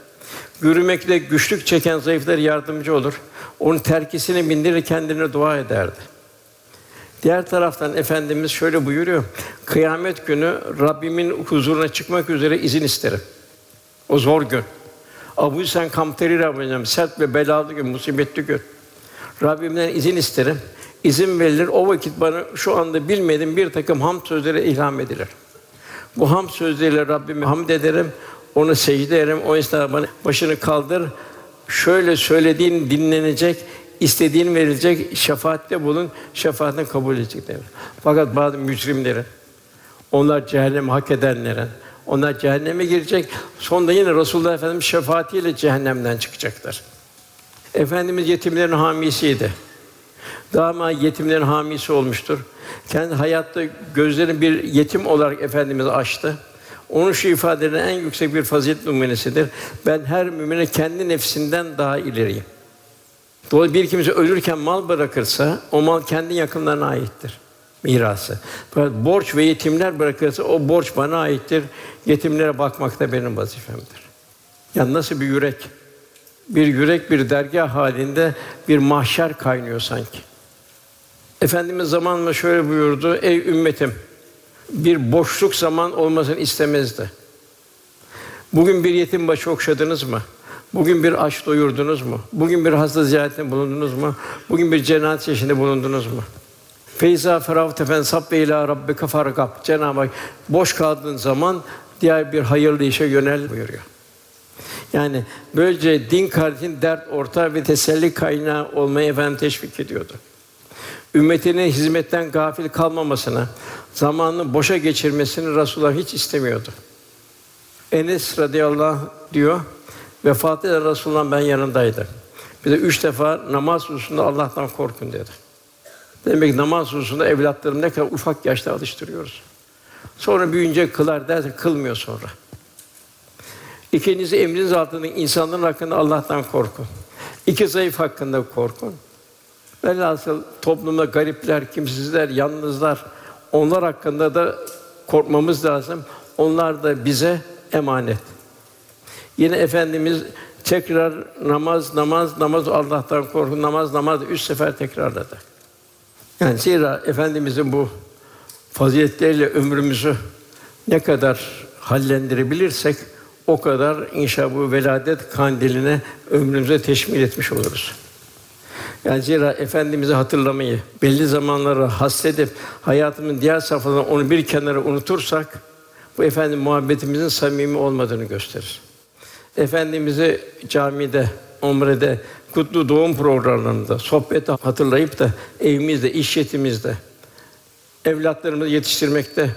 Yürümekte güçlük çeken zayıflara yardımcı olur. Onun terkisini bindirir, kendine dua ederdi. Diğer taraftan Efendimiz şöyle buyuruyor, kıyamet günü Rabbimin huzuruna çıkmak üzere izin isterim. O zor gün. Abu sen kamteri Rabbim, sert ve belalı gün, musibetli gün. Rabbimden izin isterim. İzin verilir, o vakit bana şu anda bilmediğim bir takım hamd sözleri ilham edilir. Bu hamd sözleriyle Rabbime hamd ederim, ona secde ederim, o esnada bana başını kaldır, şöyle söylediğin dinlenecek, istediğin verilecek, şefaatte bulun, şefaatini kabul edecek derim. Fakat bazı mücrimlerin, onlar cehennemi hak edenlerin, onlar cehenneme girecek, sonunda yine Rasûlullah Efendimiz şefaatiyle cehennemden çıkacaklar. Efendimiz yetimlerin hamisiydi. Daima yetimlerin hamisi olmuştur. Kendi hayatta gözlerini bir yetim olarak Efendimiz açtı. Onun şu ifadelerinin en yüksek bir fazilet numunesidir. Ben her mümine kendi nefsinden daha ileriyim. Dolayısıyla bir kimse ölürken mal bırakırsa, o mal kendi yakınlarına aittir, mirası. Fakat borç ve yetimler bırakırsa, o borç bana aittir. Yetimlere bakmak da benim vazifemdir. Yani nasıl bir yürek? Bir yürek, bir dergâh halinde bir mahşer kaynıyor sanki. Efendimiz zamanla şöyle buyurdu, ey ümmetim, bir boşluk zaman olmasını istemezdi. Bugün bir yetim başı okşadınız mı? Bugün bir aç doyurdunuz mu? Bugün bir hasta ziyaretinde bulundunuz mu? Bugün bir cenaze işinde bulundunuz mu? Feyza feravte fen sabbe ila rabbike fargab. Cenab-ı Hak boş kaldığın zaman diğer bir hayırlı işe yönel buyuruyor. Yani böylece din kardeşinin dert ortağı ve teselli kaynağı olmayı Efendimiz teşvik ediyordu. Ümmetinin hizmetten gafil kalmamasını, zamanını boşa geçirmesini Rasûlullah hiç istemiyordu. Enes radıyallahu anh diyor, vefatı da Rasûlullah ben yanındaydı. Bize üç defa namaz hususunda Allah'tan korkun dedi. Demek ki namaz hususunda evlatlarımı ne kadar ufak yaşta alıştırıyoruz. Sonra büyüyünce kılar derse kılmıyor sonra. İkincisi emriniz altında insanların hakkında Allah'tan korkun. İki zayıf hakkında korkun. Velhasıl toplumda garipler, kimsizler, yalnızlar, onlar hakkında da korkmamız lazım. Onlar da bize emanet. Yine Efendimiz tekrar namaz, namaz, namaz, Allah'tan korkun, namaz, namaz üç sefer tekrarladı. Yani zira Efendimiz'in bu faziletleriyle ömrümüzü ne kadar hallendirebilirsek, o kadar inşallah bu veladet kandiline ömrümüze teşmil etmiş oluruz. Yani zira Efendimiz'i hatırlamayı, belli zamanlara hasredip hayatımızın diğer safhalarını onu bir kenara unutursak, bu Efendi muhabbetimizin samimi olmadığını gösterir. Efendimiz'i camide, umrede, kutlu doğum programlarında, sohbette hatırlayıp da evimizde, iş yetimizde, evlatlarımızı yetiştirmekte,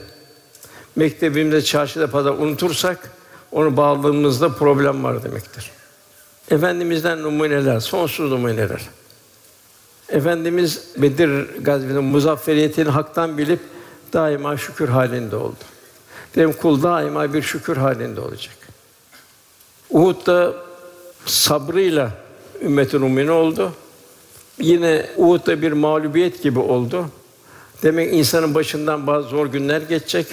mektebimizde, çarşıda, pazarda unutursak, onu bağladığımızda problem var demektir. Efendimiz'den numuneler, sonsuz numuneler. Efendimiz Bedir gazvesinin muzafferiyetini haktan bilip daima şükür halinde oldu. Dedim kul daima bir şükür halinde olacak. Uhud'da sabrıyla ümmetin umune oldu. Yine Uhud'da bir mağlubiyet gibi oldu. Demek insanın başından bazı zor günler geçecek.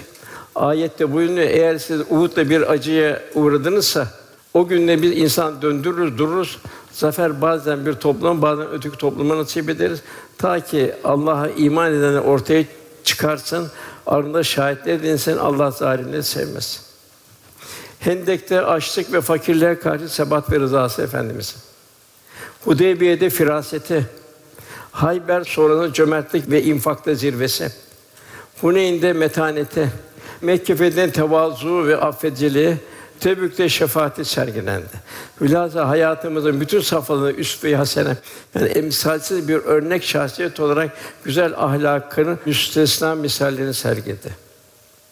Ayette buyuruyor, eğer siz Uhud'da bir acıya uğradınızsa, o günde biz insan döndürürüz, dururuz. Zafer bazen bir toplum, bazen öteki topluma nasip ederiz. Ta ki Allah'a iman edenler ortaya çıkarsın, ardında şahitler edinsin, Allah zalimleri sevmez. Hendek'te açlık ve fakirliğe karşı sebat ve rızası Efendimiz. Hudeybiye'de firaseti, Hayber sonrası cömertlik ve infakta zirvesi, Huneyn'de metaneti, Mekke fethinden tevazu ve affediciliği, Tebük'te şefaati sergilendi. Hülasa hayatımızın bütün safhalarında üsve-i hasene, yani emsalsiz bir örnek şahsiyet olarak güzel ahlakının müstesna misallerini sergiledi.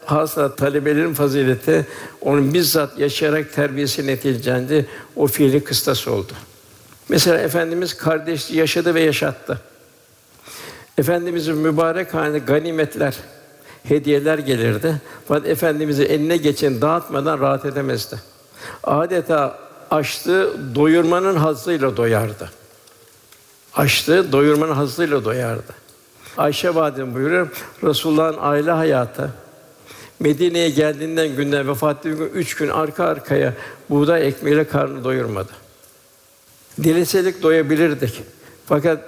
Hasıla talebelerin fazileti, onun bizzat yaşayarak terbiyesi neticendi, o fiili kıstası oldu. Mesela Efendimiz kardeşliği yaşadı ve yaşattı. Efendimiz'in mübarek halinde ganimetler, hediyeler gelirdi. Fakat Efendimiz'in eline geçen dağıtmadan rahat edemezdi. Adeta açlığı doyurmanın hazzıyla doyardı. Açlığı doyurmanın hazzıyla doyardı. Ayşe validem buyuruyor, Resulullah'ın aile hayatı, Medine'ye geldiğinden günden vefat ettiği gün üç gün arka arkaya buğday ekmeğiyle karnını doyurmadı. Dileseydik doyabilirdik. Fakat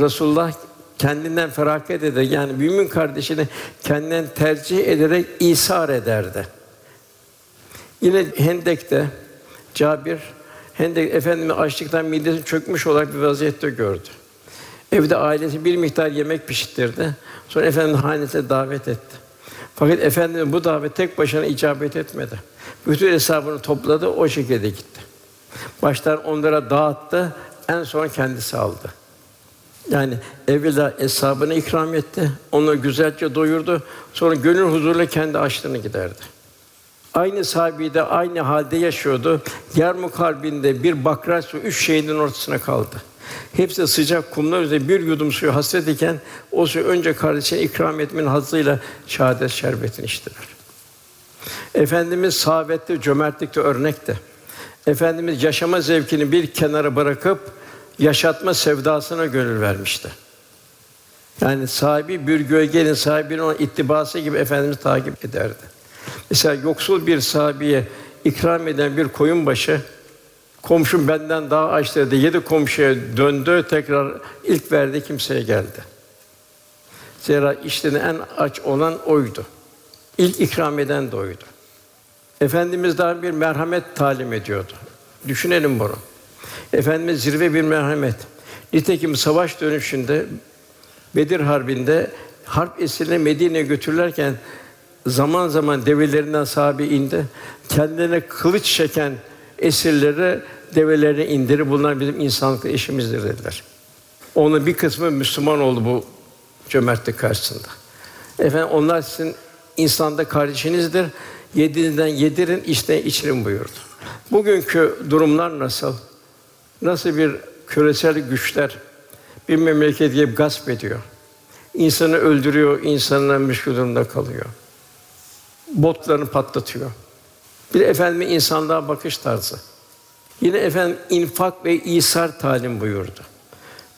Resulullah kendinden feragat ederek, yani mümin kardeşini kendinden tercih ederek isar ederdi. Yine Hendek'te Câbir, Hendek Efendimiz açlıktan midesi çökmüş olarak bir vaziyette gördü. Evde ailesi bir miktar yemek pişirdi. Sonra Efendimiz hanesine davet etti. Fakat Efendimiz bu davet tek başına icabet etmedi. Bütün hesabını topladı, o şekilde gitti. Baştan onlara dağıttı, en son kendisi aldı. Yani evvela hesabını ikram etti, onu güzelce doyurdu, sonra gönül huzuruyla kendi açlığını giderdi. Aynı sahabide, aynı halde yaşıyordu. Yermuk Harbi'nde bir bakraç su, üç şehidin ortasına kaldı. Hepsi sıcak kumlar üzerinde bir yudum suyu hasret iken, o suyu önce kardeşine ikram etmenin hazzıyla şehadet şerbetini içtiler. Efendimiz sahabette, cömertlikte örnekti. Efendimiz yaşama zevkini bir kenara bırakıp, yaşatma sevdasına gönül vermişti. Yani sahibi bir gölgenin sahibinin ona ittibası gibi Efendimiz takip ederdi. Mesela yoksul bir sahabiye ikram eden bir koyunbaşı, komşum benden daha aç dedi, yedi komşuya döndü, tekrar ilk verdi kimseye geldi. Zira işten en aç olan oydu. İlk ikram eden de oydu. Efendimiz daha bir merhamet talim ediyordu. Düşünelim bunu. Efendimiz zirve bir merhamet. Nitekim savaş dönüşünde Bedir Harbi'nde harp esirleri Medine'ye götürülürken zaman zaman develerinden sahabe indi. Kendilerine kılıç çeken esirleri develerine indirip bunlar bizim insanlık işimizdir dediler. Onun bir kısmı Müslüman oldu bu cömertlik karşısında. Efendim onlar sizin insanda kardeşinizdir. Yediğinizden yedirin, içten için buyurdu. Bugünkü durumlar nasıl? Nasıl bir küresel güçler bir memleket gibi gasp ediyor, insanı öldürüyor, insanlar müşkül durumda kalıyor, botlarını patlatıyor. Bir Efendimiz insanlığa bakış tarzı. Yine Efendim infak ve isar talim buyurdu.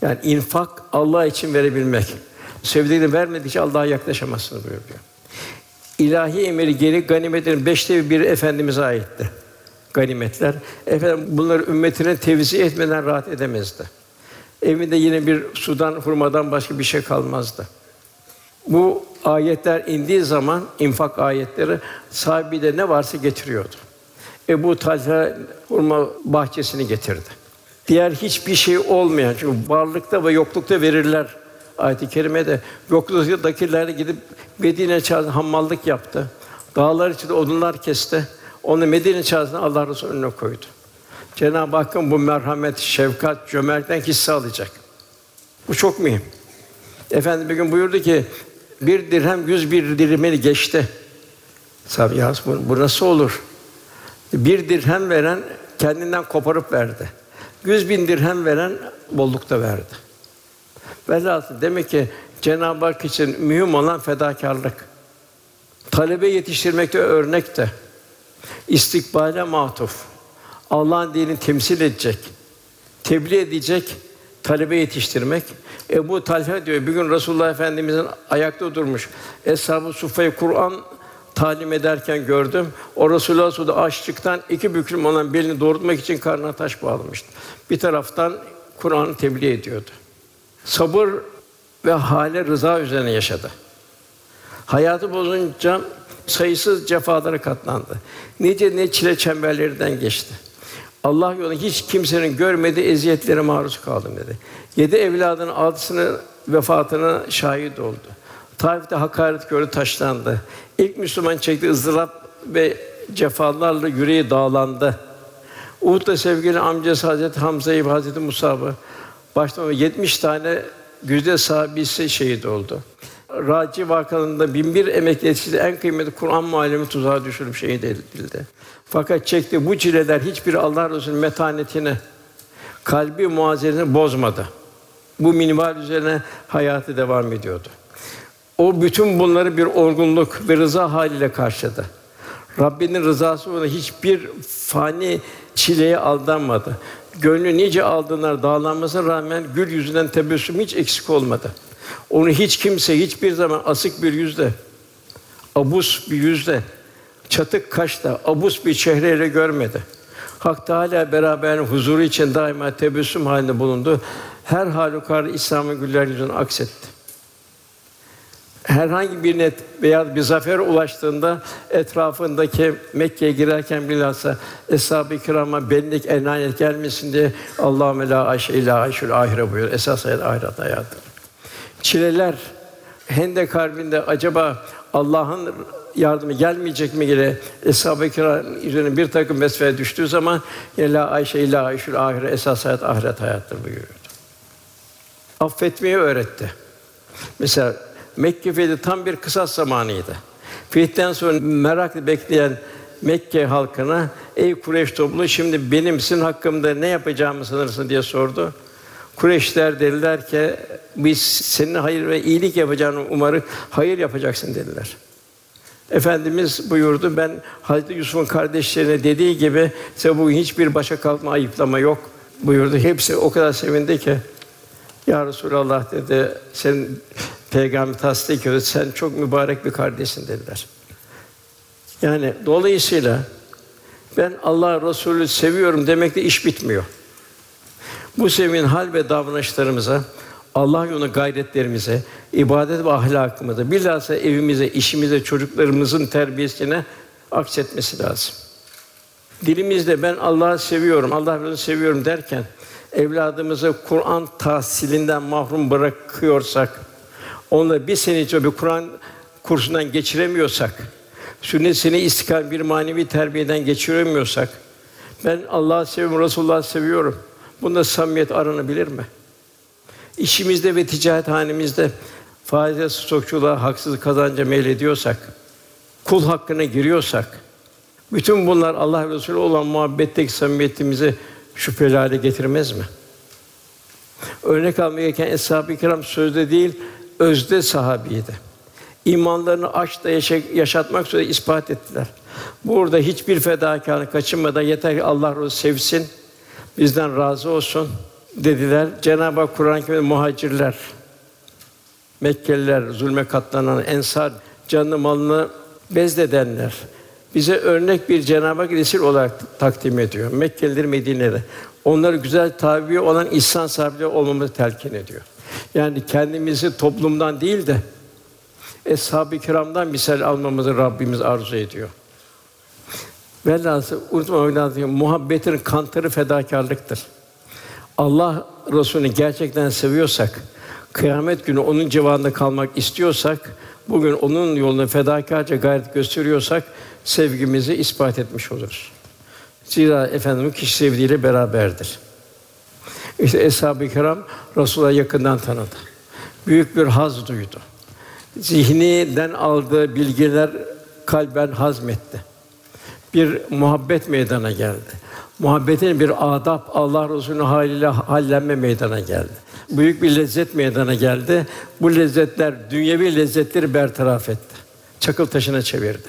Yani infak Allah için verebilmek. Sevdiğini vermedikçe Allah'a yaklaşamazsınız buyuruyor. ilahi emri geri ganimetlerin beşte biri Efendimiz'e aitti. Ganimetler. Efendim bunları ümmetine tevzi etmeden rahat edemezdi. Evinde yine bir sudan, hurmadan başka bir şey kalmazdı. Bu ayetler indiği zaman, infak ayetleri, sahibi de ne varsa getiriyordu. Ebu Talha hurma bahçesini getirdi. Diğer hiçbir şey olmayan, çünkü varlıkta ve yoklukta verirler. Ayet-i kerimede yokluktakilerle gidip Medine çarşısında hammallık yaptı. Dağlar içinde odunlar kesti. Onu Medine çarşısına Allah Resulü önüne koydu. Cenab-ı Hakk'ın bu merhamet, şefkat, cömertlikten hisse alacak. Bu çok mühim. Efendimiz bir gün buyurdu ki bir dirhem yüz bir dirhemi geçti. Sahabe ya bu, bu nasıl olur? Bir dirhem veren kendinden koparıp verdi. Yüz bin dirhem veren bollukta verdi. Velhâsıl demek ki Cenab-ı Hak için mühim olan fedakârlık. Talebe yetiştirmekte örnek de. İstikbale matuf. Allah'ın dinini temsil edecek, tebliğ edecek, talebe yetiştirmek. Ebu Talha diyor, bir gün Rasûlullah Efendimiz'in ayakta durmuş. Eshâb-ı Suffa'yı Kur'an talim ederken gördüm. O Rasûlullah Suudi açlıktan iki büklüm olan belini doğrultmak için karnına taş bağlamıştı. Bir taraftan Kur'an'ı tebliğ ediyordu. Sabır ve hâle rıza üzerine yaşadı. Hayatı bozunca sayısız cefalara katlandı. Nice ne çile çemberlerinden geçti. Allah yolunda hiç kimsenin görmediği eziyetlere maruz kaldım dedi. Yedi evladının altısının vefatına şahit oldu. Taif'te hakaret gördü, taşlandı. İlk Müslüman çektiği ızdırap ve cefalarla yüreği dağlandı. Uhud'da sevgili amcası Hazreti Hamza'yı ve Hazreti Musab'ı başta yetmiş tane güzide sahabisi şehit oldu. Raci vakalarında bin bir emekli etkisi en kıymetli Kur'an muallimi tuzağa düşürüp şehit edildi. Fakat çekti bu çileler hiçbiri Allah Resulü'nün metanetini, kalbi muazenesini bozmadı. Bu minval üzerine hayatı devam ediyordu. O bütün bunları bir olgunluk ve rıza haliyle karşıladı. Rabbinin rızası ona hiçbir fani çileye aldanmadı. Gönlü nice aldınlar dağlanmasına rağmen gül yüzünden tebessüm hiç eksik olmadı. Onu hiç kimse hiçbir zaman asık bir yüzle, abus bir yüzle, çatık kaşla, abus bir çehreyle görmedi. Hak Teâlâ beraberinin huzuru için daima tebessüm halinde bulundu. Her halükarda İslam'ın güller yüzünü aksetti. Herhangi bir net veya bir zafer ulaştığında etrafındaki Mekke'ye girerken bilhassa eshâb-ı kirâma benlik enaniyet gelmesin diye Allâhümme lâ ayşe illâ ayşül âhire buyuruyor. Esas hayat ahiret hayatıdır. Çileler, Hendek Harbi'nde acaba Allah'ın yardımı gelmeyecek mi diye eshâb-ı kirâm üzerine bir takım vesvese düştüğü zaman lâ ayşe illâ ayşül âhire esas hayat ahiret hayatıdır buyuruyordu. Affetmeyi öğretti. Mesela Mekke fethi tam bir kısas zamanıydı. Fethten sonra merakla bekleyen Mekke halkına, ey Kureyş topluluğu şimdi benimsin hakkımda ne yapacağımı sanırsın diye sordu. Kureyşler dediler ki biz senin hayır ve iyilik yapacağını umarız, hayır yapacaksın dediler. Efendimiz buyurdu ben Hazreti Yusuf'un kardeşlerine dediği gibi size bugün hiçbir başa kalkma ayıplama yok buyurdu. Hepsi o kadar sevindi ki ya Resulallah dedi sen Peygamber tasdik ediyor, sen çok mübarek bir kardeşsin dediler. Yani dolayısıyla ben Allah Resulü seviyorum demekle iş bitmiyor. Bu sevginin hal ve davranışlarımıza, Allah yolunda gayretlerimize, ibadet ve ahlakımıza, bilhassa evimize, işimize, çocuklarımızın terbiyesine aksetmesi lazım. Dilimizde ben Allah'ı seviyorum, Allah Resulü'nü seviyorum derken evladımızı Kur'an tahsilinden mahrum bırakıyorsak, onunla bir sene içinde bir Kur'an kursundan geçiremiyorsak, sünnetini istikam bir manevi terbiyeden geçiremiyorsak, ben Allah'ı seviyorum, Resulullah'ı seviyorum. Bunda samimiyet aranabilir mi? İşimizde ve ticarethanemizde faize, stokçuluğa, haksız kazanca meylediyorsak, kul hakkına giriyorsak, bütün bunlar Allah Resulü olan muhabbetteki samimiyetimizi şüpheli hale getirmez mi? Örnek almaya gereken eshâb-ı kirâm sözde değil, özde sahabiydi. İmanlarını aşkla yaşatmak üzere ispat ettiler. Burada hiçbir fedakârlık kaçınmadan yeter ki Allah Resulü sevsin, bizden razı olsun dediler. Cenab-ı Hak Kur'an-ı Kerim'de muhacirler, Mekkeliler, zulme katlanan ensar canını malını bezledenler bize örnek bir Cenab-ı Hak resul olarak takdim ediyor. Mekkeliler Medine'de. Onları güzel tabi olan ihsan sahibi olmamızı telkin ediyor. Yani kendimizi toplumdan değil de Eshâb-ı Kirâm'dan misal almamızı Rabbimiz arzu ediyor. Velhâsıl unutmamak lazım, muhabbetin kantarı fedakârlıktır. Allah Rasûlü'nü gerçekten seviyorsak, kıyamet günü onun civarında kalmak istiyorsak, bugün onun yoluna fedakârca gayret gösteriyorsak sevgimizi ispat etmiş oluruz. Zira Efendimiz kişi sevdiğiyle beraberdir. İşte Eshâb-ı Kirâm Rasûlullah'ı yakından tanıdı. Büyük bir haz duydu. Zihninden aldığı bilgiler kalben hazmetti. Bir muhabbet meydana geldi. Muhabbetin bir adab, Allah Resulü'nün hâliyle hallenme meydana geldi. Büyük bir lezzet meydana geldi. Bu lezzetler dünyevi lezzetleri bertaraf etti. Çakıl taşına çevirdi.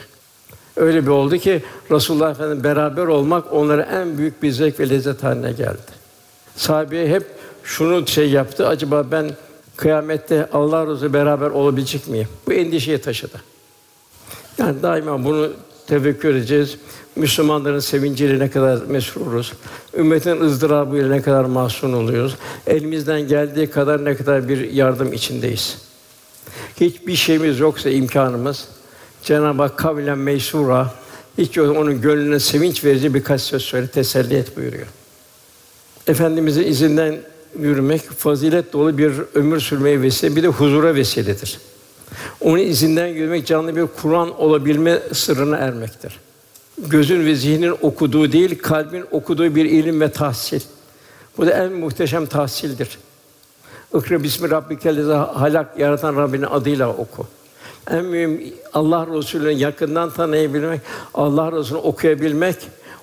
Öyle bir oldu ki Rasûlullah Efendimiz'le beraber olmak onlara en büyük bir zevk ve lezzet haline geldi. Sahabe hep şunu şey yaptı. Acaba ben kıyamette Allah Resulü'yle beraber olabilecek miyim? Bu endişeyi taşıdı. Yani daima bunu tevekkül edeceğiz. Müslümanların sevinciyle ne kadar mesruruz. Ümmetin ızdırabıyla ne kadar mahzun oluyoruz. Elimizden geldiği kadar ne kadar bir yardım içindeyiz. Hiçbir şeyimiz yoksa imkanımız Cenab-ı Hak kavlen meysûra, hiç yoksa onun gönlüne sevinç verici birkaç söz söyle teselli et buyuruyor. Efendimizin izinden yürümek fazilet dolu bir ömür sürmeye vesile, bir de huzura vesiledir. Onun izinden yürümek canlı bir Kur'an olabilme sırrına ermektir. Gözün ve zihnin okuduğu değil, kalbin okuduğu bir ilim ve tahsil. Bu da en muhteşem tahsildir. İkra bismi rabbikellezî halak, yaratan Rabbinin adıyla oku. En mühim Allah Resulü'nü yakından tanıyabilmek, Allah Resulü'nü okuyabilmek,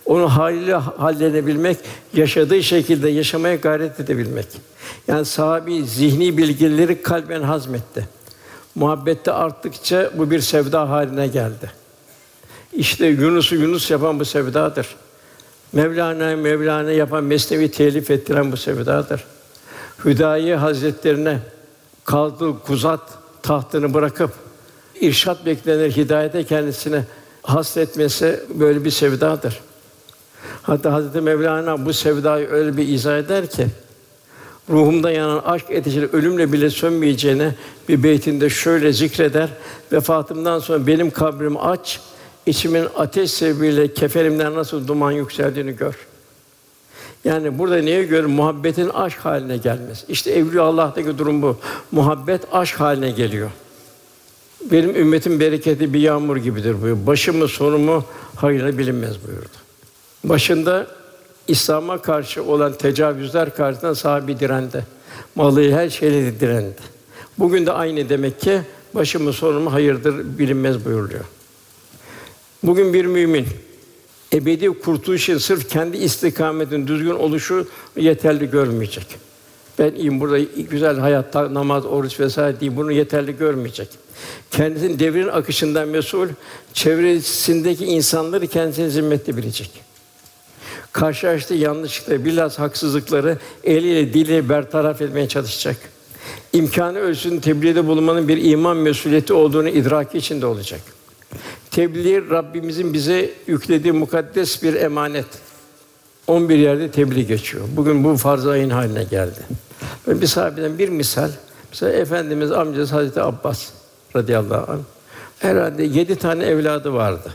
onu hâliyle hallenebilmek, yaşadığı şekilde yaşamaya gayret edebilmek. Yani sahabi zihni bilgileri kalben hazmetti. Muhabbette arttıkça bu bir sevda haline geldi. İşte Yunus'u Yunus yapan bu sevdadır. Mevlana'yı Mevlana yapan, mesnevi telif ettiren bu sevdadır. Hüdayi Hazretlerine kaldığı kuzat tahtını bırakıp irşat beklenir hidayete kendisine hasretmesi böyle bir sevdadır. Hatta Hazreti Mevlana bu sevdayı öyle bir izah eder ki ruhumda yanan aşk ateşiyle ölümle bile sönmeyeceğini bir beytinde şöyle zikreder. Vefatımdan sonra benim kabrimi aç, içimin ateş sebebiyle kefenimden nasıl duman yükseldiğini gör. Yani burada neye göre? Muhabbetin aşk haline gelmesi. İşte Evliyaullah'taki durum bu. Muhabbet aşk haline geliyor. Benim ümmetim bereketi bir yağmur gibidir buyurdu. Başımı sonumu hayırla bilinmez buyurdu. Başında İslam'a karşı olan tecavüzler karşısında sahabi direndi. Malı her şeyle direndi. Bugün de aynı demek ki başımı sonumu hayırdır bilinmez buyuruluyor. Bugün bir mümin ebedi kurtuluş için sırf kendi istikametinin düzgün oluşu yeterli görmeyecek. Ben iyiyim burada güzel hayatta namaz, oruç vesaire değil bunu yeterli görmeyecek. Kendisinin devrin akışından mesul, çevresindeki insanları kendisine zimmetli bilecek. Karşılaştığı yanlışlıkları, bilhassa haksızlıkları eliyle diliyle bertaraf etmeye çalışacak. İmkânı ölçüsünün tebliğde bulunmanın bir iman mesuliyeti olduğunu idraki içinde olacak. Tebliğ Rabbimizin bize yüklediği mukaddes bir emanet. on bir yerde tebliğ geçiyor. Bugün bu farz-ı ayn haline geldi. Ve bir sahabeden bir misal. Mesela Efendimiz amcası Hazreti Abbas radıyallahu anh herhalde yedi tane evladı vardı.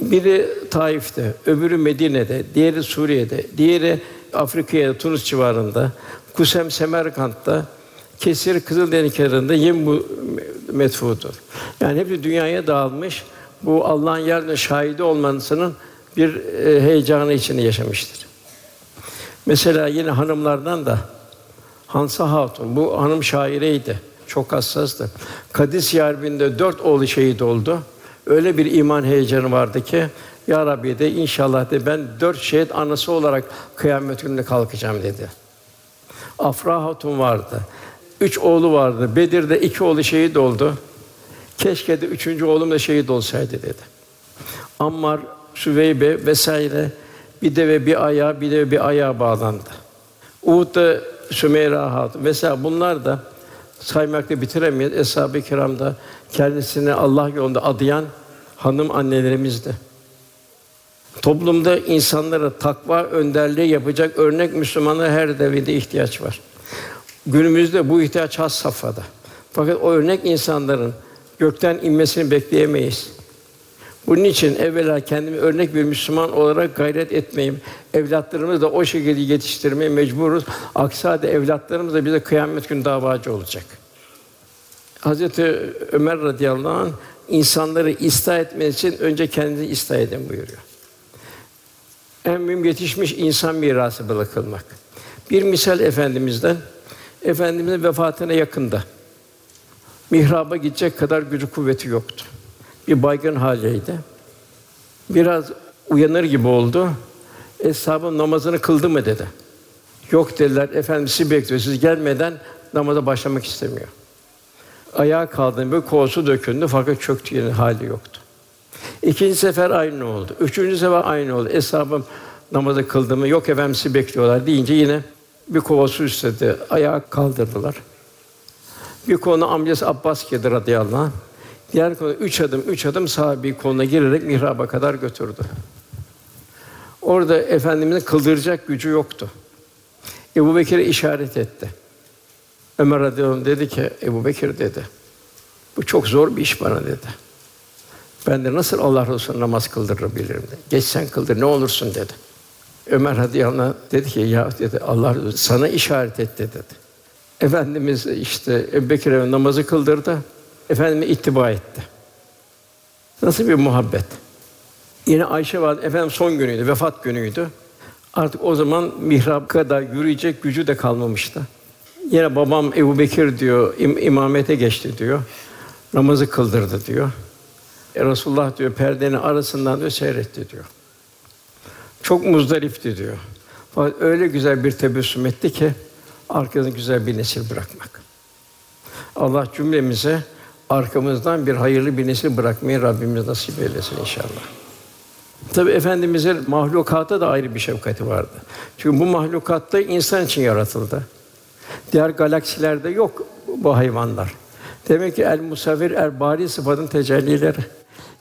Biri Taif'te, öbürü Medine'de, diğeri Suriye'de, diğeri Afrika'da, Tunus civarında, Kusem Semerkant'ta, Kesir Kızıldeniz kenarında Yemen metfudur. Yani hepsi dünyaya dağılmış. Bu Allah'ın yerine şahidi olmasının bir heyecanı içinde yaşamıştır. Mesela yine hanımlardan da Hansa Hatun, bu hanım şaireydi. Çok hassastı. Kadisiye Harbi'nde dört oğlu şehit oldu. Öyle bir iman heyecanı vardı ki ya Rabbi de inşallah de ben dört şehit anası olarak kıyamet gününe kalkacağım dedi. Afra Hatun vardı. Üç oğlu vardı. Bedir'de iki oğlu şehit oldu. Keşke de üçüncü oğlum da şehit olsaydı dedi. Ammar, Süveybe vesaire bir deve bir ayağa, bir deve bir ayağa bağlandı. Uhud'da Sümeyra Hatun vesaire bunlar da saymakla bitiremeyiz. Eshâb-ı Kirâm'da kendisini Allah yolunda adayan hanım annelerimizdi. Toplumda insanlara takva önderliği yapacak örnek Müslümanlara her devirde ihtiyaç var. Günümüzde bu ihtiyaç has safhada. Fakat o örnek insanların gökten inmesini bekleyemeyiz. Bunun için evvela kendimi örnek bir Müslüman olarak gayret etmeyim. Evlatlarımızı da o şekilde yetiştirmeye mecburuz. Aksi halde evlatlarımız da bize kıyamet günü davacı olacak. Hazreti Ömer radıyallahu anh insanları ıslah etmeniz için önce kendinizi ıslah edin buyuruyor. En mühim yetişmiş insan mirası bırakılmak. Bir misal Efendimiz'den, Efendimiz'in vefatına yakında mihraba gidecek kadar gücü kuvveti yoktu. Bir baygın haldeydi. Biraz uyanır gibi oldu. Eshabın namazını kıldı mı dedi. Yok dediler. Efendimiz sizi bekliyor. Siz gelmeden namaza başlamak istemiyor. Ayağa kaldı, böyle kolusu döküldü fakat çöktü yine, hali yoktu. İkinci sefer aynı oldu. Üçüncü sefer aynı oldu. Eshabım namazı kıldı mı? Yok efendim sizi bekliyorlar deyince yine bir kova su istedi. Ayağa kaldırdılar. Bir konu amcası Abbas geldi radıyallahu anh. Diğer konu üç adım, üç adım sahabeyi koluna girerek mihraba kadar götürdü. Orada Efendimiz'in kıldıracak gücü yoktu. Ebu Bekir'e işaret etti. Ömer radıyallahu anh dedi ki, Ebu Bekir dedi, bu çok zor bir iş bana dedi. Ben de nasıl Allah Resulü'ne namaz kıldırabilirim dedi. Geç sen kıldır, ne olursun dedi. Ömer radıyallahu anh dedi ki, ya dedi, Allah Resulü sana işaret etti dedi. Efendimiz işte Ebu Bekir'e namazı kıldırdı. Efendimiz'e ittiba etti. Nasıl bir muhabbet? Yine Ayşe vardı, Efendim son günüydü, vefat günüydü. Artık o zaman mihraba kadar yürüyecek gücü de kalmamıştı. Yine babam Ebu Bekir diyor, im- imamete geçti diyor, namazı kıldırdı diyor. E, Rasûlullah diyor, perdenin arasından diyor, seyretti diyor. Çok muzdaripti diyor. Fakat öyle güzel bir tebessüm etti ki, arkadan güzel bir nesil bırakmak. Allah cümlemize arkamızdan bir hayırlı bir nesil bırakmayı Rabbimiz nasip eylesin inşallah. Tabii Efendimiz'in mahlukata da ayrı bir şefkati vardı. Çünkü bu mahlukat da insan için yaratıldı. Diğer galaksilerde yok bu hayvanlar. Demek ki el-musavvir el-bari sıfatın tecellileri.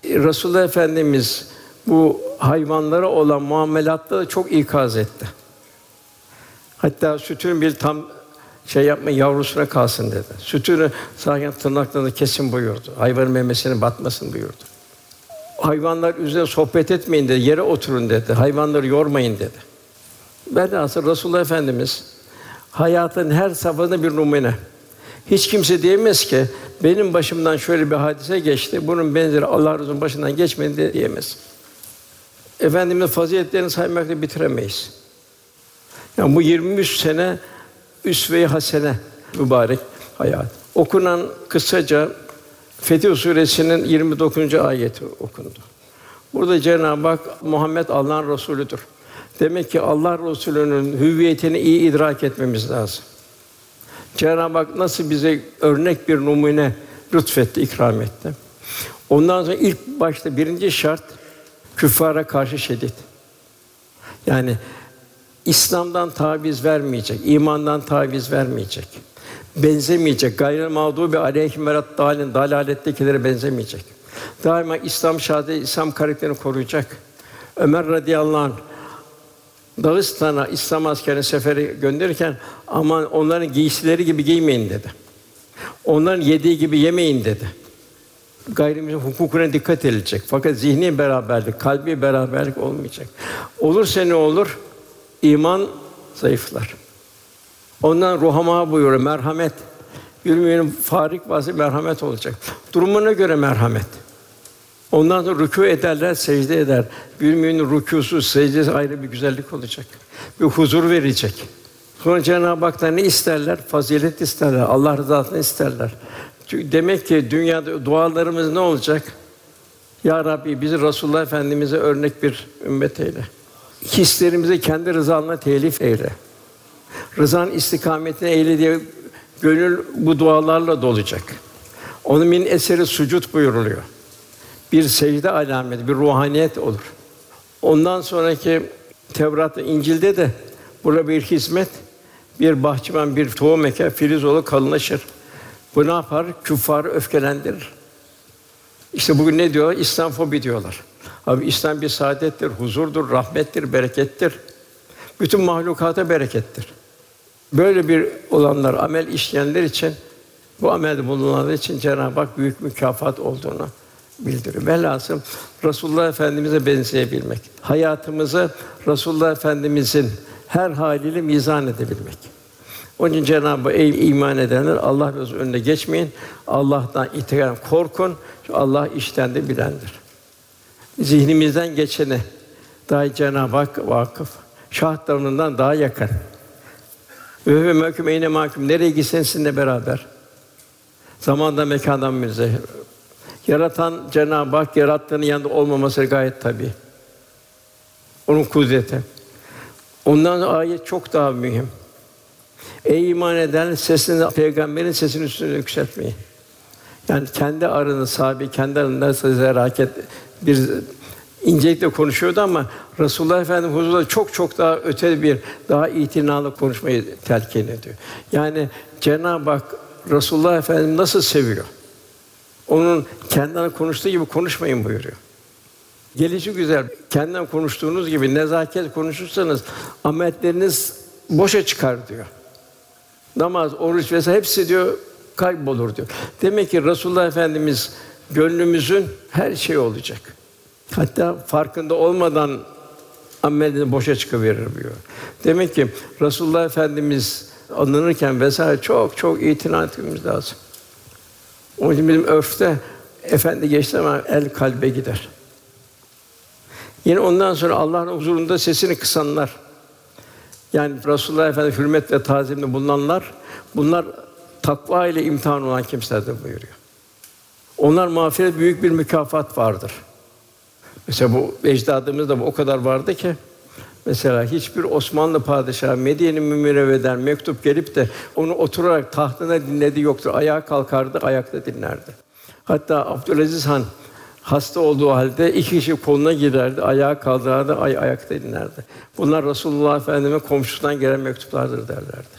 Rasûlullah Efendimiz bu hayvanlara olan muamelatta da çok ikaz etti. Hatta sütün bir tam şey yapma yavrusuna kalsın dedi. Sütünü sahiden tırnaklarını kesin buyurdu. Hayvanın memesinin batmasın buyurdu. Hayvanlar üzerine sohbet etmeyin dedi. Yere oturun dedi. Hayvanları yormayın dedi. Velhasıl Rasûlullah Efendimiz hayatın her safhasında bir numune. Hiç kimse diyemez ki benim başımdan şöyle bir hadise geçti. Bunun benzeri Allah Resulü'nün başından geçmedi diyemez. Efendimiz'in faziletlerini saymakla bitiremeyiz. Yani bu yirmi üç sene üsve-i hasene mübarek hayat. Okunan kısaca Fetih Suresi'nin yirmi dokuzuncu ayeti okundu. Burada Cenab-ı Hak Muhammed Allah'ın Resulüdür. Demek ki Allah Resulü'nün hüviyetini iyi idrak etmemiz lazım. Cenab-ı Hak nasıl bize örnek bir numune lütfetti, ikram etti. Ondan sonra ilk başta birinci şart küffara karşı şiddet. Yani İslam'dan taviz vermeyecek, imandan taviz vermeyecek. Benzemeyecek. Gayrı mağdubi aleyhim ve lad-dallin, dalalettekilere benzemeyecek. Daima İslam şahide, İslam karakterini koruyacak. Ömer radıyallahu anh Dağıstan'a İslam askerini sefere gönderirken aman onların giysileri gibi giymeyin dedi. Onların yediği gibi yemeyin dedi. Gayrimüslim hukukuna dikkat edilecek. Fakat zihni beraberlik, kalbi beraberlik olmayacak. Olursa ne olur? İman zayıflar. Ondan ruhama buyuruyor merhamet. Bir müminin farik vasfı merhamet olacak. Durumuna göre merhamet. Ondan sonra rükû ederler, secde eder. Bir müminin rükûsu, secdesi ayrı bir güzellik olacak. Bir huzur verecek. Sonra Cenab-ı Hak'tan ne isterler? Fazilet isterler, Allah rızasını isterler. Çünkü demek ki dünyada dualarımız ne olacak? Ya Rabbi bizi Rasûlullah Efendimiz'e örnek bir ümmet eyle. Hislerimizi kendi rızanla telif eyle. Rızan istikametine eyle diye gönül bu dualarla dolacak. Onun min eseri sucud buyuruluyor. Bir secde alameti, bir ruhaniyet olur. Ondan sonraki Tevrat'ta, İncil'de de burada bir hizmet, bir bahçıvan, bir tohum eker, filiz olur, kalınlaşır. Bu ne yapar? Küffarı öfkelendirir. İşte bugün ne diyorlar? İslamfobi diyorlar. Abi İslam bir saadettir, huzurdur, rahmettir, berekettir. Bütün mahlukata berekettir. Böyle bir olanlar, amel işleyenler için, bu amelde bulunanlar için Cenab-ı Hak büyük mükafat olduğunu bildiriyor. Velhasıl Rasûlullah Efendimiz'e benzeyebilmek, hayatımızı Rasûlullah Efendimiz'in her haliyle mizan edebilmek. Onun için Cenab-ı Hak, ey iman edenler, Allah ve önüne geçmeyin, Allah'tan itikam korkun, çünkü Allah işten de bilendir. Zihnimizden geçeni dahi Cenab-ı Hak vakıf, şah damarından daha yakın. Ve mahkum eyne mahkum, nereye gitsen sizinle beraber. Zamandan, mekandan müzehir. Yaratan Cenab-ı Hak, yarattığının yanında olmaması gayet tabii. Onun kudreti. Ondan ayet çok daha mühim. Ey iman eden, sesini peygamberin sesinin üstüne yükseltmeyin. Yani kendi arını sahibi, kendi arında zeraket bir incelikle konuşuyordu ama Rasûlullah Efendimiz huzurunda çok çok daha öte bir, daha itinalı konuşmayı telkin ediyor. Yani Cenab-ı Hak Rasûlullah Efendimiz nasıl seviyor? Onun kendinden konuştuğu gibi konuşmayın buyuruyor. Gelişi güzel, kendinden konuştuğunuz gibi nezaket konuşursanız amelleriniz boşa çıkar diyor. Namaz, oruç vesaire hepsi diyor kaybolur diyor. Demek ki Rasûlullah Efendimiz gönlümüzün her şeyi olacak. Hatta farkında olmadan amelini boşa çıkıverir diyor. Demek ki Rasûlullah Efendimiz anılırken vesaire çok çok itina etmemiz lazım. Onun için bizim örfte efendi geçti ama el kalbe gider. Yine ondan sonra Allah'ın huzurunda sesini kısanlar, yani Rasûlullah Efendimiz hürmet ve tazimde bulunanlar, bunlar takva ile imtihan olan kimselerdir buyuruyor. Onlar mağfiret, büyük bir mükafat vardır. Mesela bu ecdadımızda bu o kadar vardı ki, mesela hiçbir Osmanlı padişahı Medine-i Münevvere'den mektup gelip de onu oturarak tahtına dinlediği yoktur. Ayağa kalkardı, ayakta dinlerdi. Hatta Abdülaziz Han hasta olduğu halde iki kişi koluna girerdi, ayağa kaldırardı, ay ayakta dinlerdi. Bunlar Rasûlullah Efendimiz'in komşusundan gelen mektuplardır derlerdi.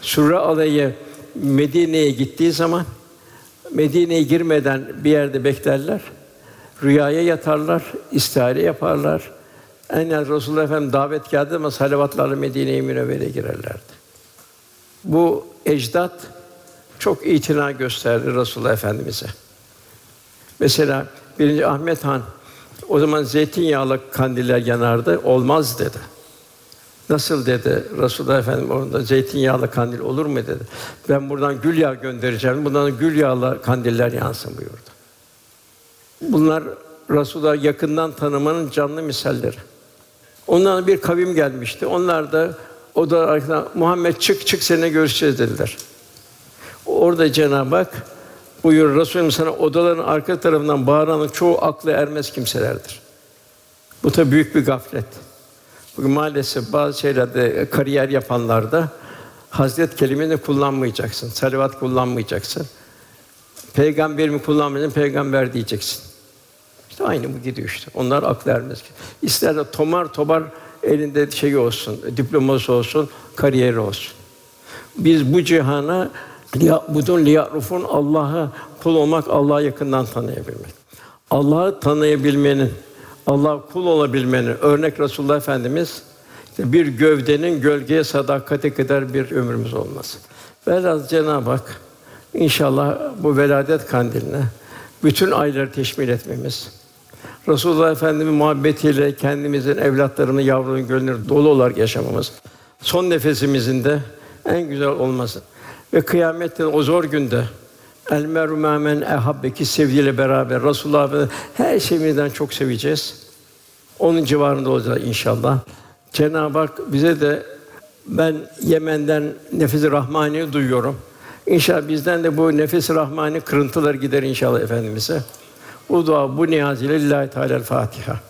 Sürre alayı Medine'ye gittiği zaman Medine'ye girmeden bir yerde beklerler. Rüyaya yatarlar, istihare yaparlar. En az Rasûlullah Efendimiz davet geldi ama salavatlarla Medine-i Münevvere'ye girerlerdi. Bu ecdat çok itina gösterdi Rasûlullah Efendimiz'e. Mesela birinci Ahmet Han, o zaman zeytinyağlı kandiller yanardı, olmaz dedi. Nasıl dedi Rasûlullah Efendimiz, orada zeytinyağlı kandil olur mu dedi. Ben buradan gül yağı göndereceğim, bundan gül yağlı kandiller yansın buyurdu. Bunlar Rasûlullah'ı yakından tanımanın canlı misalleri. Ondan bir kavim gelmişti. Onlar da o da arkadan Muhammed çık çık seninle görüşeceğiz dediler. Orada Cenab-ı Hak buyur Rasûlüm sana odaların arka tarafından bağıranın çoğu aklı ermez kimselerdir. Bu tabii büyük bir gaflet. Bugün maalesef bazı şeylerde kariyer yapanlarda Hazret kelimesini kullanmayacaksın. Salavat kullanmayacaksın. Peygamberimi kullanmayacaksın, peygamber diyeceksin. İşte aynı bu gidiyor işte. Onlar aklı ermez. İster de tomar tomar elinde şey olsun, diploması olsun, kariyeri olsun. Biz bu cihana budun liyarufun Allah'a kul olmak, Allah'ı yakından tanıyabilmek. Allah'ı tanıyabilmenin, Allah'a kul olabilmenin örnek Rasûlullah Efendimiz işte bir gövdenin gölgeye sadakate kadar bir ömrümüz olması. Velhâsıl Cenab-ı Hak inşallah bu veladet kandiline bütün ayları teşmil etmemiz, Rasûlullah Efendimiz'in muhabbetiyle kendimizin, evlatlarını, yavrunun gönlünü dolu olarak yaşamamız, son nefesimizin de en güzel olması ve kıyametin o zor günde el-mer'u mâ men ehabbe, ki sevdiğiyle beraber Rasûlullah Efendimiz her şeyimizden çok seveceğiz. Onun civarında olacağız inşallah. Cenab-ı Hak bize de ben Yemen'den nefes-i rahmaniyi duyuyorum. İnşallah bizden de bu nefes-i rahmani kırıntılar gider inşallah efendimize. Bu dua bu niyaz ile Lillahi Teala'l Fatiha.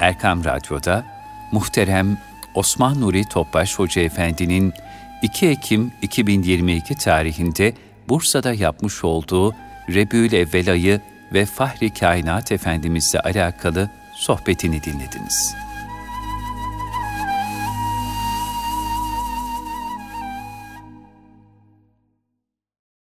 Erkam Radyo'da muhterem Osman Nuri Topbaş Hoca Efendi'nin iki Ekim iki bin yirmi iki tarihinde Bursa'da yapmış olduğu Rebiülevvel ayı ve Fahri Kainat Efendimizle alakalı sohbetini dinlediniz.